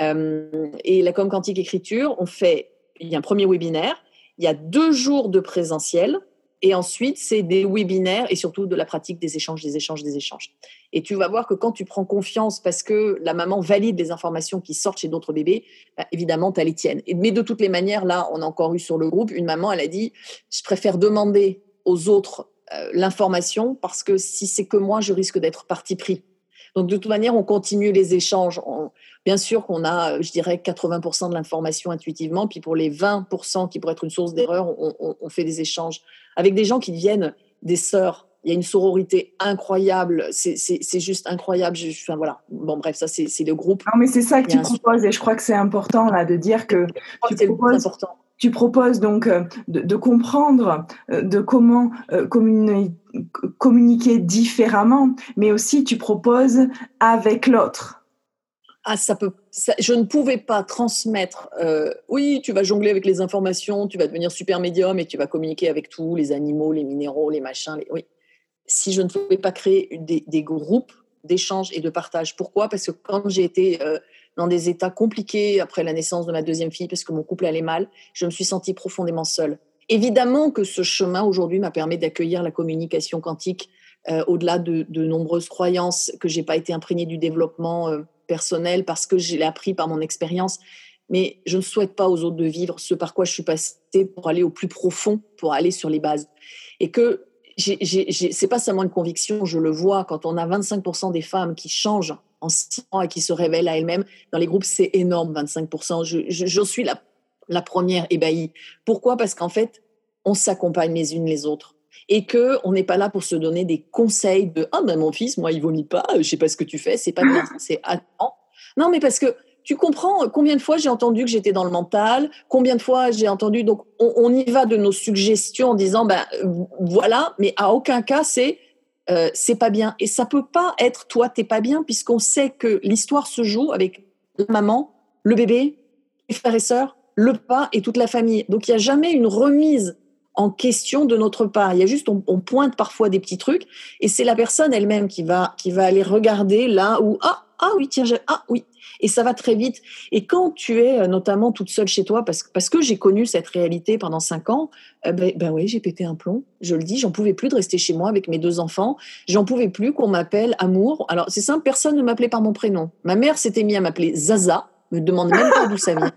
Euh, et la com quantique écriture, on fait, il y a un premier webinaire, il y a deux jours de présentiel, Et ensuite, c'est des webinaires et surtout de la pratique des échanges, des échanges, des échanges. Et tu vas voir que quand tu prends confiance parce que la maman valide les informations qui sortent chez d'autres bébés, bah, évidemment, tu as les tiennes. Et, mais de toutes les manières, là, on a encore eu sur le groupe, une maman, elle a dit « Je préfère demander aux autres euh, l'information parce que si c'est que moi, je risque d'être parti pris. » Donc, de toute manière, on continue les échanges. On, bien sûr qu'on a, je dirais, quatre-vingts pour cent de l'information intuitivement. Puis pour les vingt pour cent qui pourraient être une source d'erreur, on, on, on fait des échanges avec des gens qui deviennent des sœurs. Il y a une sororité incroyable. C'est, c'est, c'est juste incroyable. Je, enfin, voilà. Bon, bref, ça, c'est, c'est le groupe. Non, mais c'est ça que tu proposes. Et je crois que c'est important là, de dire que tu c'est proposes... le plus important. Tu proposes donc de, de comprendre de comment communi- communiquer différemment, mais aussi tu proposes avec l'autre. Ah, ça peut, ça, je ne pouvais pas transmettre. Euh, oui, tu vas jongler avec les informations, tu vas devenir super médium et tu vas communiquer avec tous les animaux, les minéraux, les machins. Les, oui. Si je ne pouvais pas créer des, des groupes d'échange et de partage. Pourquoi ? Parce que quand j'ai été euh, dans des états compliqués après la naissance de ma deuxième fille, parce que mon couple allait mal, je me suis sentie profondément seule. Évidemment que ce chemin, aujourd'hui, m'a permis d'accueillir la communication quantique euh, au-delà de, de nombreuses croyances, que je n'ai pas été imprégnée du développement euh, personnel parce que je l'ai appris par mon expérience. Mais je ne souhaite pas aux autres de vivre ce par quoi je suis passée pour aller au plus profond, pour aller sur les bases. Et que j'ai, j'ai, j'ai, c'est pas seulement une conviction, je le vois, quand on a vingt-cinq pour cent des femmes qui changent en six ans et qui se révèlent à elles-mêmes. Dans les groupes, c'est énorme, vingt-cinq pour cent. Je, je, je suis la, la première ébahie. Pourquoi ? Parce qu'en fait, on s'accompagne les unes les autres et qu'on n'est pas là pour se donner des conseils de « Ah ben mon fils, moi, il vomit pas, je sais pas ce que tu fais, c'est pas bien, c'est attends. » Non, mais parce que tu comprends combien de fois j'ai entendu que j'étais dans le mental, combien de fois j'ai entendu… Donc, on, on y va de nos suggestions en disant « Ben voilà, mais à aucun cas, c'est… » Euh, c'est pas bien. Et ça peut pas être toi, t'es pas bien, puisqu'on sait que l'histoire se joue avec la maman, le bébé, les frères et sœurs, le papa et toute la famille. Donc, il n'y a jamais une remise en question de notre part. Il y a juste, on, on pointe parfois des petits trucs et c'est la personne elle-même qui va, qui va aller regarder là où, ah, ah oui, tiens, j'ai, ah oui. Et ça va très vite. Et quand tu es notamment toute seule chez toi, parce, parce que j'ai connu cette réalité pendant cinq ans, euh, ben, ben oui, j'ai pété un plomb. Je le dis, j'en pouvais plus de rester chez moi avec mes deux enfants. J'en pouvais plus qu'on m'appelle Amour. Alors, c'est simple, personne ne m'appelait par mon prénom. Ma mère s'était mise à m'appeler Zaza, me demande même pas d'où ça vient.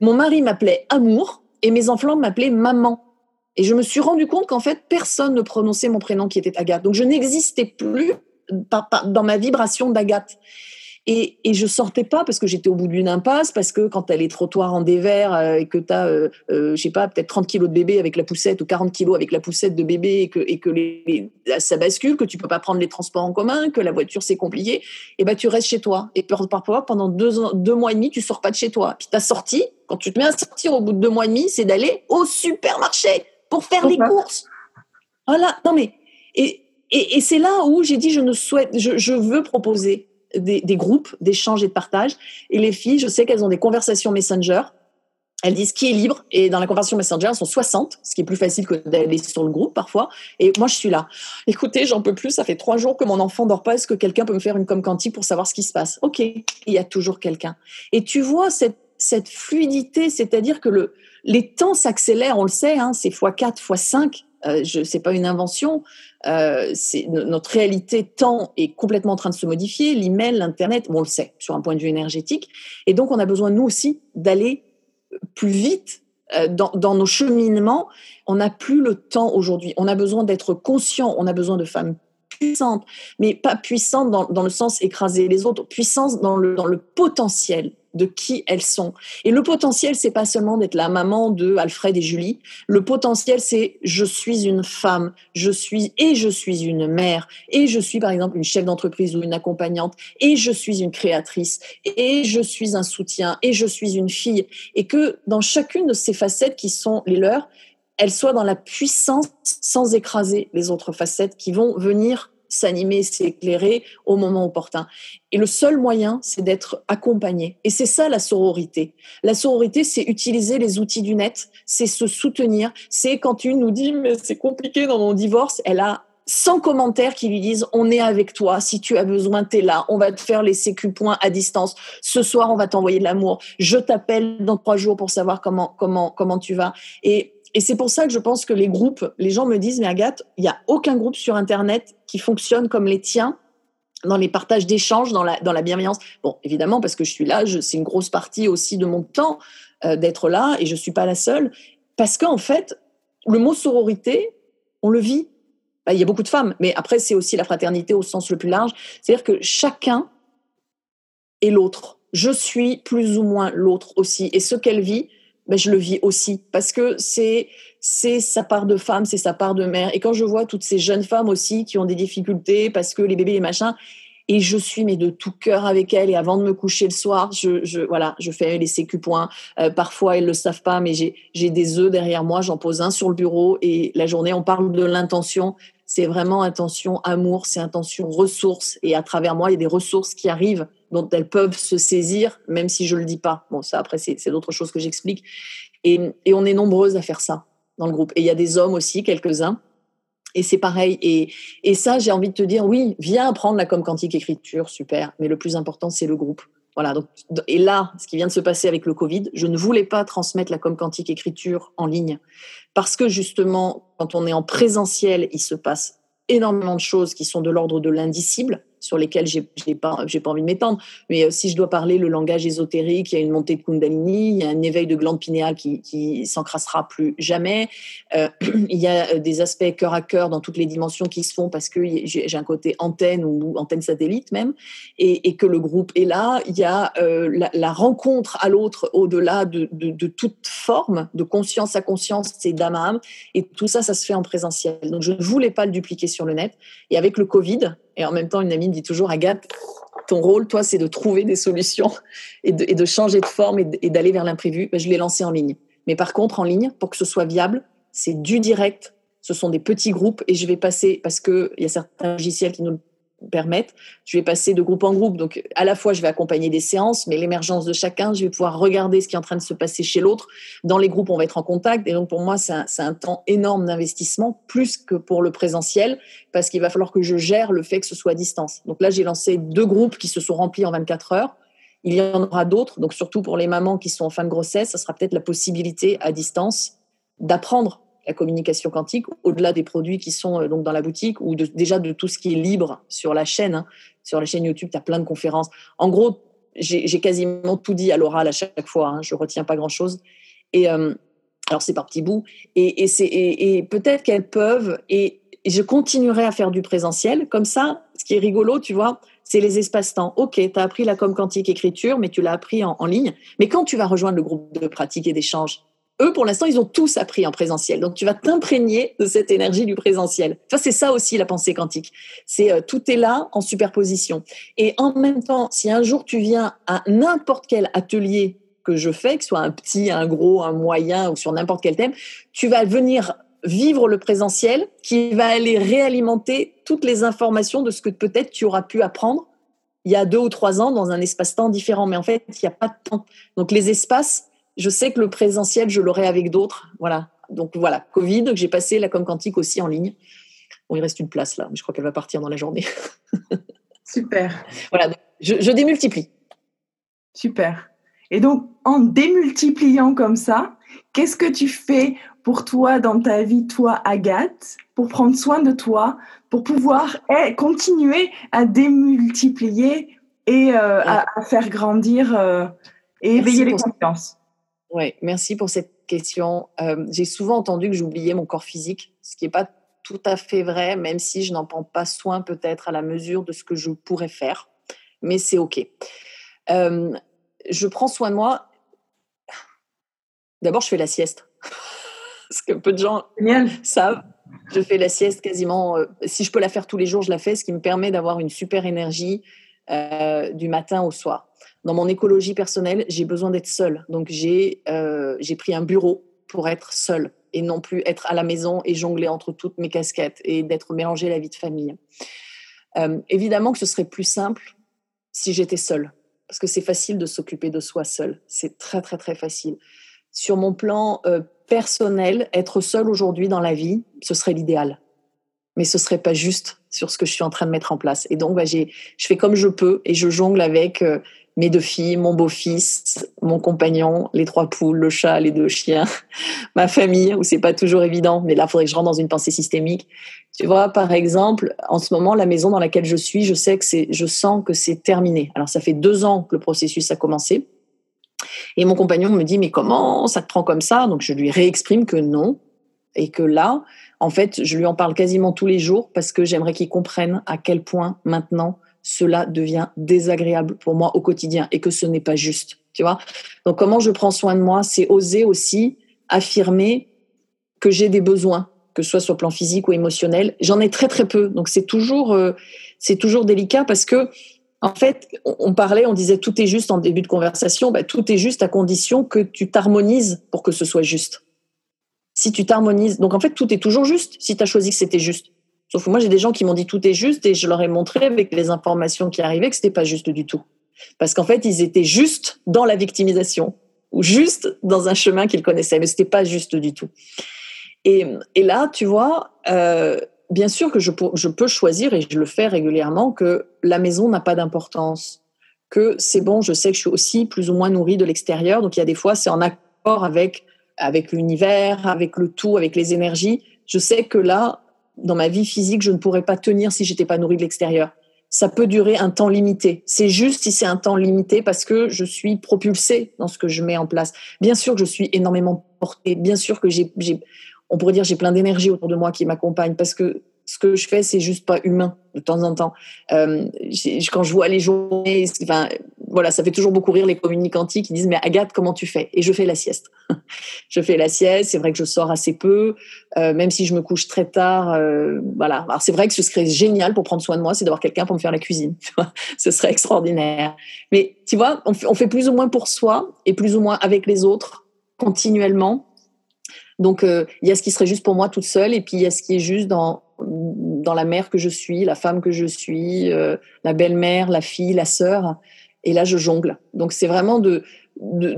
Mon mari m'appelait Amour et mes enfants m'appelaient Maman. Et je me suis rendu compte qu'en fait, personne ne prononçait mon prénom qui était Agathe. Donc, je n'existais plus par, par, dans ma vibration d'Agathe. Et, et je sortais pas parce que j'étais au bout d'une impasse, parce que quand t'as les trottoirs en dévers euh, et que t'as, euh, euh, je sais pas, peut-être trente kilos de bébé avec la poussette ou quarante kilos avec la poussette de bébé et que, et que les, les, ça bascule, que tu peux pas prendre les transports en commun, que la voiture c'est compliqué, et ben tu restes chez toi. Et parfois pendant deux, ans, deux mois et demi, tu sors pas de chez toi. Puis ta sortie, quand tu te mets à sortir au bout de deux mois et demi, c'est d'aller au supermarché pour faire les courses. Voilà, non mais, et, et, et c'est là où j'ai dit je ne souhaite, je, je veux proposer. Des, des groupes d'échange et de partage. Et les filles, je sais qu'elles ont des conversations Messenger. Elles disent qui est libre. Et dans la conversation Messenger, elles sont soixante, ce qui est plus facile que d'aller sur le groupe parfois. Et moi, je suis là. Écoutez, j'en peux plus. Ça fait trois jours que mon enfant dort pas. Est-ce que quelqu'un peut me faire une com quantique pour savoir ce qui se passe ? Ok, il y a toujours quelqu'un. Et tu vois cette, cette fluidité, c'est-à-dire que le, les temps s'accélèrent, on le sait, hein, c'est fois quatre, fois cinq. Euh, je, c'est pas une invention, euh, c'est, notre réalité temps est complètement en train de se modifier, l'email, l'internet, bon, on le sait, sur un point de vue énergétique, et donc on a besoin nous aussi d'aller plus vite euh, dans, dans nos cheminements. On n'a plus le temps aujourd'hui, on a besoin d'être conscient, on a besoin de femmes puissantes, mais pas puissantes dans, dans le sens écraser les autres, puissantes dans le, dans le potentiel de qui elles sont. Et le potentiel, c'est pas seulement d'être la maman de Alfred et Julie. Le potentiel, c'est je suis une femme, je suis et je suis une mère, et je suis par exemple une chef d'entreprise ou une accompagnante, et je suis une créatrice, et je suis un soutien, et je suis une fille. Et que dans chacune de ces facettes qui sont les leurs, elles soient dans la puissance sans écraser les autres facettes qui vont venir s'animer, s'éclairer au moment opportun. Et le seul moyen, c'est d'être accompagné. Et c'est ça la sororité. La sororité, c'est utiliser les outils du net, c'est se soutenir, c'est quand une nous dit « mais c'est compliqué dans mon divorce », elle a cent commentaires qui lui disent « on est avec toi, si tu as besoin, t'es là, on va te faire les sécu points à distance, ce soir, on va t'envoyer de l'amour, je t'appelle dans trois jours pour savoir comment, comment, comment tu vas ». Et Et c'est pour ça que je pense que les groupes, les gens me disent, mais Agathe, il n'y a aucun groupe sur Internet qui fonctionne comme les tiens, dans les partages d'échanges, dans la, dans la bienveillance. Bon, évidemment, parce que je suis là, je, c'est une grosse partie aussi de mon temps euh, d'être là, et je ne suis pas la seule. Parce qu'en fait, le mot sororité, on le vit. Ben, il y a beaucoup de femmes, mais après, c'est aussi la fraternité au sens le plus large. C'est-à-dire que chacun est l'autre. Je suis plus ou moins l'autre aussi. Et ce qu'elle vit, ben, je le vis aussi. Parce que c'est, c'est sa part de femme, c'est sa part de mère. Et quand je vois toutes ces jeunes femmes aussi qui ont des difficultés parce que les bébés, les machins, et je suis mais de tout cœur avec elles. Et avant de me coucher le soir, je, je, voilà, je fais les sécu points. Euh, parfois, elles ne le savent pas, mais j'ai, j'ai des œufs derrière moi. J'en pose un sur le bureau. Et la journée, on parle de l'intention. C'est vraiment intention amour, c'est intention ressources. Et à travers moi, il y a des ressources qui arrivent dont elles peuvent se saisir, même si je ne le dis pas. Bon, ça, après, c'est, c'est d'autres choses que j'explique. Et, et on est nombreuses à faire ça dans le groupe. Et il y a des hommes aussi, quelques-uns. Et c'est pareil. Et, et ça, j'ai envie de te dire, oui, viens apprendre la com quantique écriture, super. Mais le plus important, c'est le groupe. Voilà. Donc, et là, ce qui vient de se passer avec le Covid, je ne voulais pas transmettre la com quantique écriture en ligne. Parce que justement, quand on est en présentiel, il se passe énormément de choses qui sont de l'ordre de l'indicible, sur lesquelles j'ai, j'ai pas, j'ai pas envie de m'étendre. Mais euh, si je dois parler le langage ésotérique, il y a une montée de Kundalini, il y a un éveil de glande pinéale qui, qui s'encrassera plus jamais. Euh, il y a des aspects cœur à cœur dans toutes les dimensions qui se font parce que j'ai, j'ai un côté antenne ou antenne satellite même, et, et que le groupe est là. Il y a euh, la, la rencontre à l'autre au-delà de, de, de toute forme, de conscience à conscience, c'est d'âme à âme. Et tout ça, ça se fait en présentiel. Donc, je ne voulais pas le dupliquer sur le net. Et avec le Covid, et en même temps, une amie me dit toujours, Agathe, ton rôle, toi, c'est de trouver des solutions et de, et de changer de forme et, de, et d'aller vers l'imprévu. Ben, je l'ai lancé en ligne. Mais par contre, en ligne, pour que ce soit viable, c'est du direct. Ce sont des petits groupes et je vais passer, parce qu'il y a certains logiciels qui nous le permettent, je vais passer de groupe en groupe. Donc, à la fois, je vais accompagner des séances, mais l'émergence de chacun, je vais pouvoir regarder ce qui est en train de se passer chez l'autre. Dans les groupes, on va être en contact. Et donc, pour moi, c'est un, c'est un temps énorme d'investissement, plus que pour le présentiel, parce qu'il va falloir que je gère le fait que ce soit à distance. Donc là, j'ai lancé deux groupes qui se sont remplis en vingt-quatre heures. Il y en aura d'autres. Donc, surtout pour les mamans qui sont en fin de grossesse, ça sera peut-être la possibilité à distance d'apprendre la communication quantique, au-delà des produits qui sont euh, donc dans la boutique ou de, déjà de tout ce qui est libre sur la chaîne. Hein. Sur la chaîne YouTube, tu as plein de conférences. En gros, j'ai, j'ai quasiment tout dit à l'oral à chaque fois. Hein. Je ne retiens pas grand-chose. Et, euh, alors, c'est par petits bouts. Et, et, c'est, et, et peut-être qu'elles peuvent. Et, et je continuerai à faire du présentiel. Comme ça, ce qui est rigolo, tu vois, c'est les espaces-temps. OK, tu as appris la com quantique écriture, mais tu l'as appris en, en ligne. Mais quand tu vas rejoindre le groupe de pratique et d'échange, eux, pour l'instant, ils ont tous appris en présentiel. Donc, tu vas t'imprégner de cette énergie du présentiel. Enfin, c'est ça aussi, la pensée quantique. C'est euh, tout est là en superposition. Et en même temps, si un jour, tu viens à n'importe quel atelier que je fais, que ce soit un petit, un gros, un moyen ou sur n'importe quel thème, tu vas venir vivre le présentiel qui va aller réalimenter toutes les informations de ce que peut-être tu auras pu apprendre il y a deux ou trois ans dans un espace-temps différent. Mais en fait, il n'y a pas de temps. Donc, les espaces... Je sais que le présentiel, je l'aurai avec d'autres. Voilà. Donc voilà, Covid, j'ai passé la com quantique aussi en ligne. Bon, il reste une place là, mais je crois qu'elle va partir dans la journée. Super. Voilà, donc, je, je démultiplie. Super. Et donc, en démultipliant comme ça, qu'est-ce que tu fais pour toi, dans ta vie, toi, Agathe, pour prendre soin de toi, pour pouvoir eh, continuer à démultiplier et euh, ouais. à, à faire grandir euh, et éveiller les confiances ? Oui, merci pour cette question. Euh, j'ai souvent entendu que j'oubliais mon corps physique, ce qui n'est pas tout à fait vrai, même si je n'en prends pas soin peut-être à la mesure de ce que je pourrais faire. Mais c'est OK. Euh, je prends soin de moi. D'abord, je fais la sieste. Parce que peu de gens Bien. savent. Je fais la sieste quasiment... Euh, si je peux la faire tous les jours, je la fais, ce qui me permet d'avoir une super énergie euh, du matin au soir. Dans mon écologie personnelle, j'ai besoin d'être seule. Donc, j'ai, euh, j'ai pris un bureau pour être seule et non plus être à la maison et jongler entre toutes mes casquettes et d'être mélangée à la vie de famille. Euh, évidemment que ce serait plus simple si j'étais seule parce que c'est facile de s'occuper de soi seule. C'est très, très, très facile. Sur mon plan euh, personnel, être seule aujourd'hui dans la vie, ce serait l'idéal. Mais ce serait pas juste sur ce que je suis en train de mettre en place. Et donc, bah, j'ai, je fais comme je peux et je jongle avec... Euh, mes deux filles, mon beau-fils, mon compagnon, les trois poules, le chat, les deux chiens, ma famille, où c'est pas toujours évident, mais là, il faudrait que je rentre dans une pensée systémique. Tu vois, par exemple, en ce moment, la maison dans laquelle je suis, je sais que c'est, je sens que c'est terminé. Alors, ça fait deux ans que le processus a commencé. Et mon compagnon me dit, mais comment ça te prend comme ça? Donc, je lui réexprime que non. Et que là, en fait, je lui en parle quasiment tous les jours parce que j'aimerais qu'il comprenne à quel point maintenant cela devient désagréable pour moi au quotidien et que ce n'est pas juste. Tu vois? Donc, comment je prends soin de moi, c'est oser aussi affirmer que j'ai des besoins, que ce soit sur le plan physique ou émotionnel. J'en ai très, très peu. Donc, c'est toujours, euh, c'est toujours délicat parce que, en fait, on parlait, on disait tout est juste en début de conversation. Bah, tout est juste à condition que tu t'harmonises pour que ce soit juste. Si tu t'harmonises, donc en fait tout est toujours juste si tu as choisi que c'était juste. Sauf que moi j'ai des gens qui m'ont dit tout est juste et je leur ai montré avec les informations qui arrivaient que c'était pas juste du tout. Parce qu'en fait ils étaient juste dans la victimisation ou juste dans un chemin qu'ils connaissaient, mais c'était pas juste du tout. Et, et là tu vois, euh, bien sûr que je, je peux choisir et je le fais régulièrement que la maison n'a pas d'importance, que c'est bon, je sais que je suis aussi plus ou moins nourrie de l'extérieur, donc il y a des fois c'est en accord avec avec l'univers, avec le tout, avec les énergies. Je sais que là, dans ma vie physique, je ne pourrais pas tenir si je n'étais pas nourrie de l'extérieur. Ça peut durer un temps limité. C'est juste si c'est un temps limité parce que je suis propulsée dans ce que je mets en place. Bien sûr que je suis énormément portée. Bien sûr que j'ai, j'ai on pourrait dire j'ai plein d'énergie autour de moi qui m'accompagne parce que ce que je fais, c'est juste pas humain de temps en temps. Euh, quand je vois les journées, enfin, voilà, ça fait toujours beaucoup rire les communicants qui disent « Mais Agathe, comment tu fais ?» Et je fais la sieste. Je fais la sieste, c'est vrai que je sors assez peu, euh, même si je me couche très tard. Euh, voilà. Alors, c'est vrai que ce serait génial pour prendre soin de moi, c'est d'avoir quelqu'un pour me faire la cuisine. Ce serait extraordinaire. Mais tu vois, on fait, on fait plus ou moins pour soi et plus ou moins avec les autres continuellement. Donc, il euh, y a ce qui serait juste pour moi toute seule et puis il y a ce qui est juste dans... dans la mère que je suis, la femme que je suis, euh, la belle-mère, la fille, la sœur, et là je jongle. Donc c'est vraiment de, de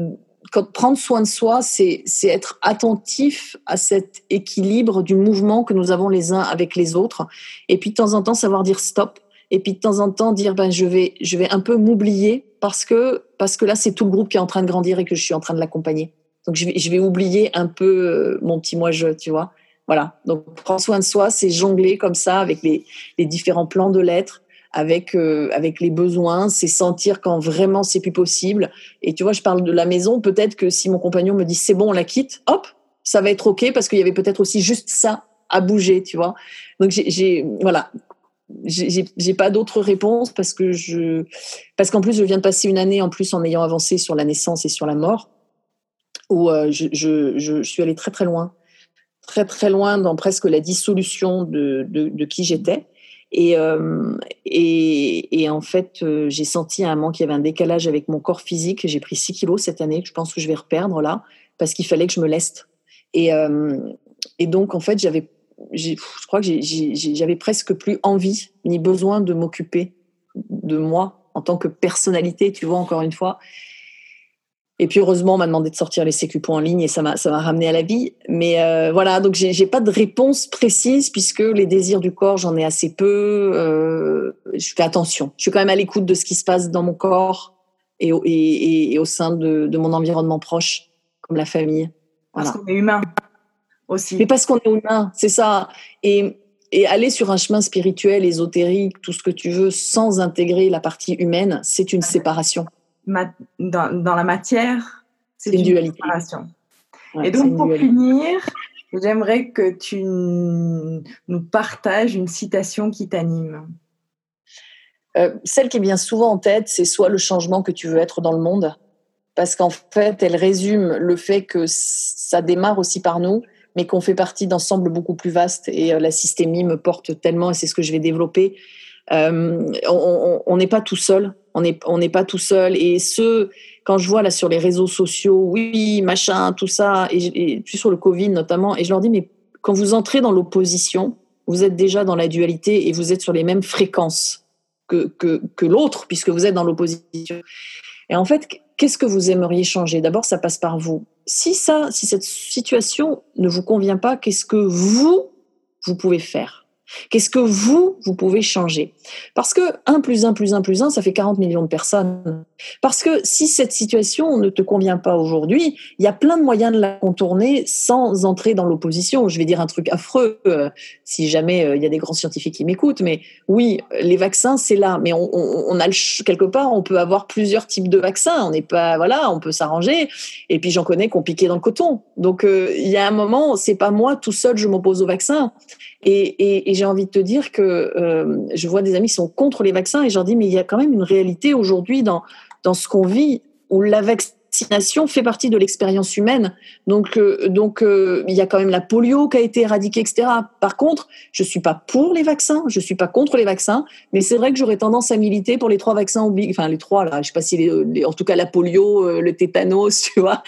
quand, prendre soin de soi, c'est, c'est être attentif à cet équilibre du mouvement que nous avons les uns avec les autres, et puis de temps en temps savoir dire stop, et puis de temps en temps dire ben, je vais, je vais un peu m'oublier parce que, parce que là c'est tout le groupe qui est en train de grandir et que je suis en train de l'accompagner. Donc je vais, je vais oublier un peu mon petit moi-je, tu vois. Voilà, donc prendre soin de soi, c'est jongler comme ça avec les, les différents plans de l'être, avec, euh, avec les besoins, c'est sentir quand vraiment c'est plus possible. Et tu vois, je parle de la maison, peut-être que si mon compagnon me dit c'est bon, on la quitte, hop, ça va être OK parce qu'il y avait peut-être aussi juste ça à bouger, tu vois. Donc j'ai, j'ai voilà, j'ai, j'ai, j'ai pas d'autres réponses parce que je, parce qu'en plus je viens de passer une année en plus en ayant avancé sur la naissance et sur la mort, où euh, je, je, je, je suis allée très très loin. très très loin dans presque la dissolution de, de, de qui j'étais et, euh, et, et en fait euh, j'ai senti à un moment qu'il y avait un décalage avec mon corps physique. J'ai pris six kilos cette année que je pense que je vais reperdre là parce qu'il fallait que je me leste et, euh, et donc en fait j'avais, j'ai, je crois que j'ai, j'ai, j'avais presque plus envie ni besoin de m'occuper de moi en tant que personnalité, tu vois, encore une fois. Et puis heureusement, on m'a demandé de sortir les C Q P en ligne et ça m'a ça m'a ramené à la vie. Mais euh, voilà, donc j'ai j'ai pas de réponse précise puisque les désirs du corps, j'en ai assez peu. Euh, je fais attention. Je suis quand même à l'écoute de ce qui se passe dans mon corps et au, et, et au sein de de mon environnement proche, comme la famille. Voilà. Parce qu'on est humain aussi. Mais parce qu'on est humain, c'est ça. Et et aller sur un chemin spirituel, ésotérique, tout ce que tu veux, sans intégrer la partie humaine, c'est une séparation. Ma- dans, dans la matière, c'est, c'est une dualité. Ouais, et donc, pour dualité. Finir, j'aimerais que tu n- nous partages une citation qui t'anime. Euh, celle qui vient souvent en tête, c'est « Sois le changement que tu veux être dans le monde ». Parce qu'en fait, elle résume le fait que ça démarre aussi par nous, mais qu'on fait partie d'ensembles beaucoup plus vastes. Et euh, la systémie me porte tellement, et c'est ce que je vais développer. Euh, on n'est pas tout seul. On n'est on n'est pas tout seul. Et ce, quand je vois là sur les réseaux sociaux, oui, machin, tout ça, et, et puis sur le Covid notamment, et je leur dis, mais quand vous entrez dans l'opposition, vous êtes déjà dans la dualité et vous êtes sur les mêmes fréquences que, que, que l'autre, puisque vous êtes dans l'opposition. Et en fait, qu'est-ce que vous aimeriez changer ? D'abord, ça passe par vous. Si, ça, si cette situation ne vous convient pas, qu'est-ce que vous, vous pouvez faire ? Qu'est-ce que vous, vous pouvez changer? Parce que un plus un plus un plus un, ça fait quarante millions de personnes. Parce que si cette situation ne te convient pas aujourd'hui, il y a plein de moyens de la contourner sans entrer dans l'opposition. Je vais dire un truc affreux, euh, si jamais euh, il y a des grands scientifiques qui m'écoutent, mais oui, les vaccins, c'est là. Mais on, on, on a le, quelque part, on peut avoir plusieurs types de vaccins. On n'est pas, voilà, on peut s'arranger. Et puis j'en connais qu'on piquait dans le coton. Donc euh, il y a un moment, c'est pas moi tout seul, je m'oppose aux vaccins. Et, et, et j'ai envie de te dire que euh, je vois des amis qui sont contre les vaccins et je leur dis mais il y a quand même une réalité aujourd'hui dans, dans ce qu'on vit où la vaccination fait partie de l'expérience humaine. Donc, euh, donc euh, il y a quand même la polio qui a été éradiquée, et cetera. Par contre, je ne suis pas pour les vaccins, je ne suis pas contre les vaccins, mais c'est vrai que j'aurais tendance à militer pour les trois vaccins obligatoires, enfin les trois là, je ne sais pas si les, les, en tout cas la polio, euh, le tétanos, tu vois,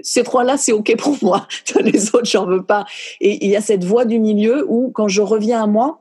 ces trois-là c'est ok pour moi, les autres j'en veux pas. Et il y a cette voie du milieu où quand je reviens à moi,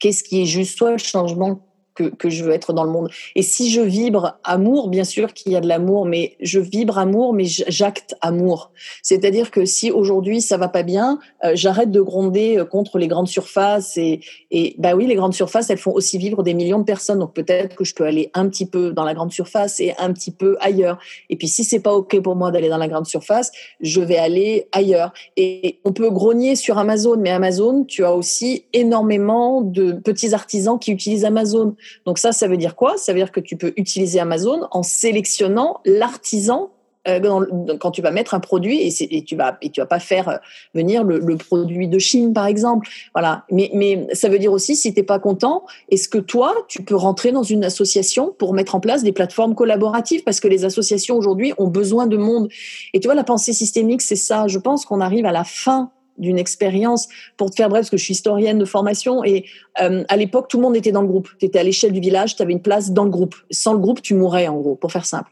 qu'est-ce qui est juste, soit le changement que, que je veux être dans le monde. Et si je vibre amour, bien sûr qu'il y a de l'amour, mais je vibre amour, mais j'acte amour. C'est-à-dire que si aujourd'hui ça va pas bien, euh, j'arrête de gronder contre les grandes surfaces. Et, et bah oui, les grandes surfaces, elles font aussi vivre des millions de personnes. Donc peut-être que je peux aller un petit peu dans la grande surface et un petit peu ailleurs. Et puis si c'est pas ok pour moi d'aller dans la grande surface, je vais aller ailleurs. Et on peut grogner sur Amazon, mais Amazon, tu as aussi énormément de petits artisans qui utilisent Amazon. Donc ça, ça veut dire quoi? Ça veut dire que tu peux utiliser Amazon en sélectionnant l'artisan euh, dans le, quand tu vas mettre un produit et, c'est, et tu vas et tu vas pas faire venir le, le produit de Chine, par exemple. Voilà. Mais, mais ça veut dire aussi, si t'es pas content, est-ce que toi, tu peux rentrer dans une association pour mettre en place des plateformes collaboratives? Parce que les associations aujourd'hui ont besoin de monde. Et tu vois, la pensée systémique, c'est ça. Je pense qu'on arrive à la fin d'une expérience, pour te faire bref, parce que je suis historienne de formation, et euh, à l'époque, tout le monde était dans le groupe. Tu étais à l'échelle du village, tu avais une place dans le groupe. Sans le groupe, tu mourais, en gros, pour faire simple.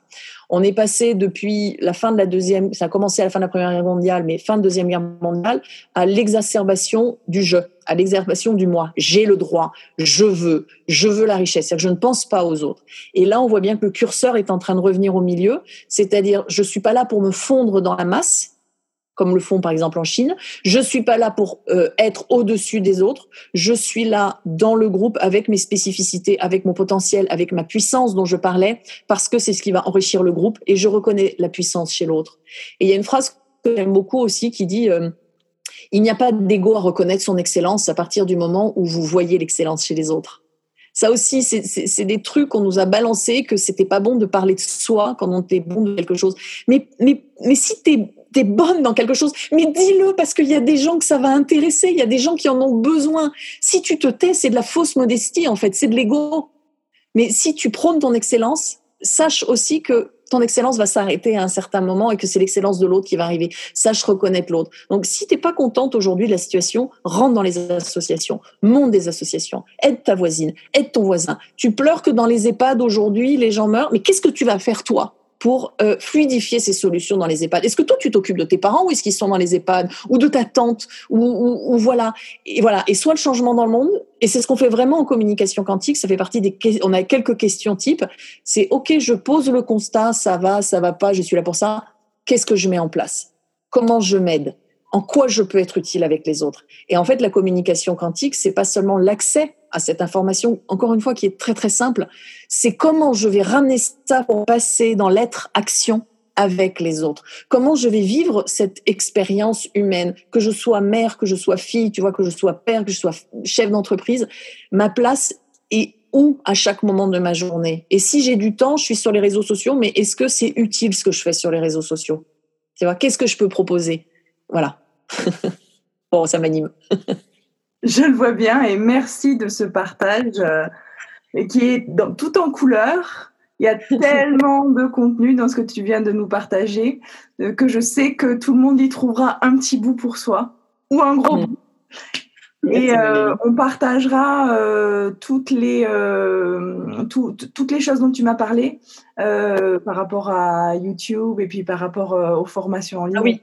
On est passé depuis la fin de la deuxième... Ça a commencé à la fin de la Première Guerre mondiale, mais fin de la Deuxième Guerre mondiale, à l'exacerbation du jeu, à l'exacerbation du moi. J'ai le droit, je veux, je veux la richesse. C'est-à-dire que je ne pense pas aux autres. Et là, on voit bien que le curseur est en train de revenir au milieu, c'est-à-dire je ne suis pas là pour me fondre dans la masse, comme le font par exemple en Chine. Je ne suis pas là pour euh, être au-dessus des autres. Je suis là dans le groupe avec mes spécificités, avec mon potentiel, avec ma puissance dont je parlais, parce que c'est ce qui va enrichir le groupe et je reconnais la puissance chez l'autre. Et il y a une phrase que j'aime beaucoup aussi qui dit euh, « Il n'y a pas d'ego à reconnaître son excellence à partir du moment où vous voyez l'excellence chez les autres ». Ça aussi, c'est, c'est, c'est des trucs qu'on nous a balancés, que c'était pas bon de parler de soi quand on était bon de quelque chose. Mais, mais, mais si t'es t'es bonne dans quelque chose, mais dis-le parce qu'il y a des gens que ça va intéresser, il y a des gens qui en ont besoin. Si tu te tais, c'est de la fausse modestie en fait, c'est de l'ego. Mais si tu prônes ton excellence, sache aussi que ton excellence va s'arrêter à un certain moment et que c'est l'excellence de l'autre qui va arriver. Sache reconnaître l'autre. Donc, si t'es pas contente aujourd'hui de la situation, rentre dans les associations, monte des associations, aide ta voisine, aide ton voisin. Tu pleures que dans les EHPAD aujourd'hui, les gens meurent, mais qu'est-ce que tu vas faire toi pour euh, fluidifier ces solutions dans les EHPAD? Est-ce que toi, tu t'occupes de tes parents ou est-ce qu'ils sont dans les EHPAD ou de ta tante ou, ou, ou voilà. Et voilà. Et soit le changement dans le monde, et c'est ce qu'on fait vraiment en communication quantique, ça fait partie des... On a quelques questions type. C'est « Ok, je pose le constat, ça va, ça va pas, je suis là pour ça. Qu'est-ce que je mets en place? Comment je m'aide? En quoi je peux être utile avec les autres? » Et en fait, la communication quantique, c'est pas seulement l'accès à cette information, encore une fois, qui est très très simple, c'est comment je vais ramener ça pour passer dans l'être-action avec les autres. Comment je vais vivre cette expérience humaine, que je sois mère, que je sois fille, tu vois, que je sois père, que je sois chef d'entreprise, ma place est où à chaque moment de ma journée. Et si j'ai du temps, je suis sur les réseaux sociaux, mais est-ce que c'est utile ce que je fais sur les réseaux sociaux? Tu vois, qu'est-ce que je peux proposer? Voilà. Bon, ça m'anime. Je le vois bien et merci de ce partage euh, qui est dans, tout en couleurs. Il y a tellement de contenu dans ce que tu viens de nous partager euh, que je sais que tout le monde y trouvera un petit bout pour soi ou un gros mmh. bout. Et euh, on partagera euh, toutes les euh, tout, toutes les choses dont tu m'as parlé euh, par rapport à YouTube et puis par rapport euh, aux formations en ligne, ah oui. et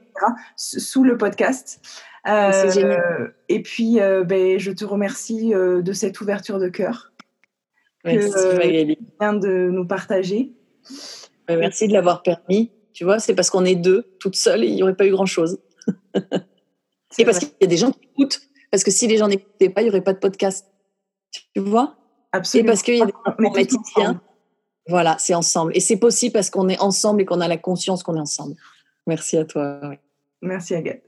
cetera, sous le podcast. Euh, C'est génial. Et puis, euh, ben, je te remercie euh, de cette ouverture de cœur que merci, Magali. Tu viens de nous partager. Merci de l'avoir permis. Tu vois, c'est parce qu'on est deux, toutes seules, et il n'y aurait pas eu grand-chose. C'est et vrai. Parce qu'il y a des gens qui écoutent. Parce que si les gens n'écoutaient pas, il n'y aurait pas de podcast. Tu vois ? Absolument. Et parce qu'il y a des informaticiens. Voilà, c'est ensemble. Et c'est possible parce qu'on est ensemble et qu'on a la conscience qu'on est ensemble. Merci à toi. Oui. Merci Agathe.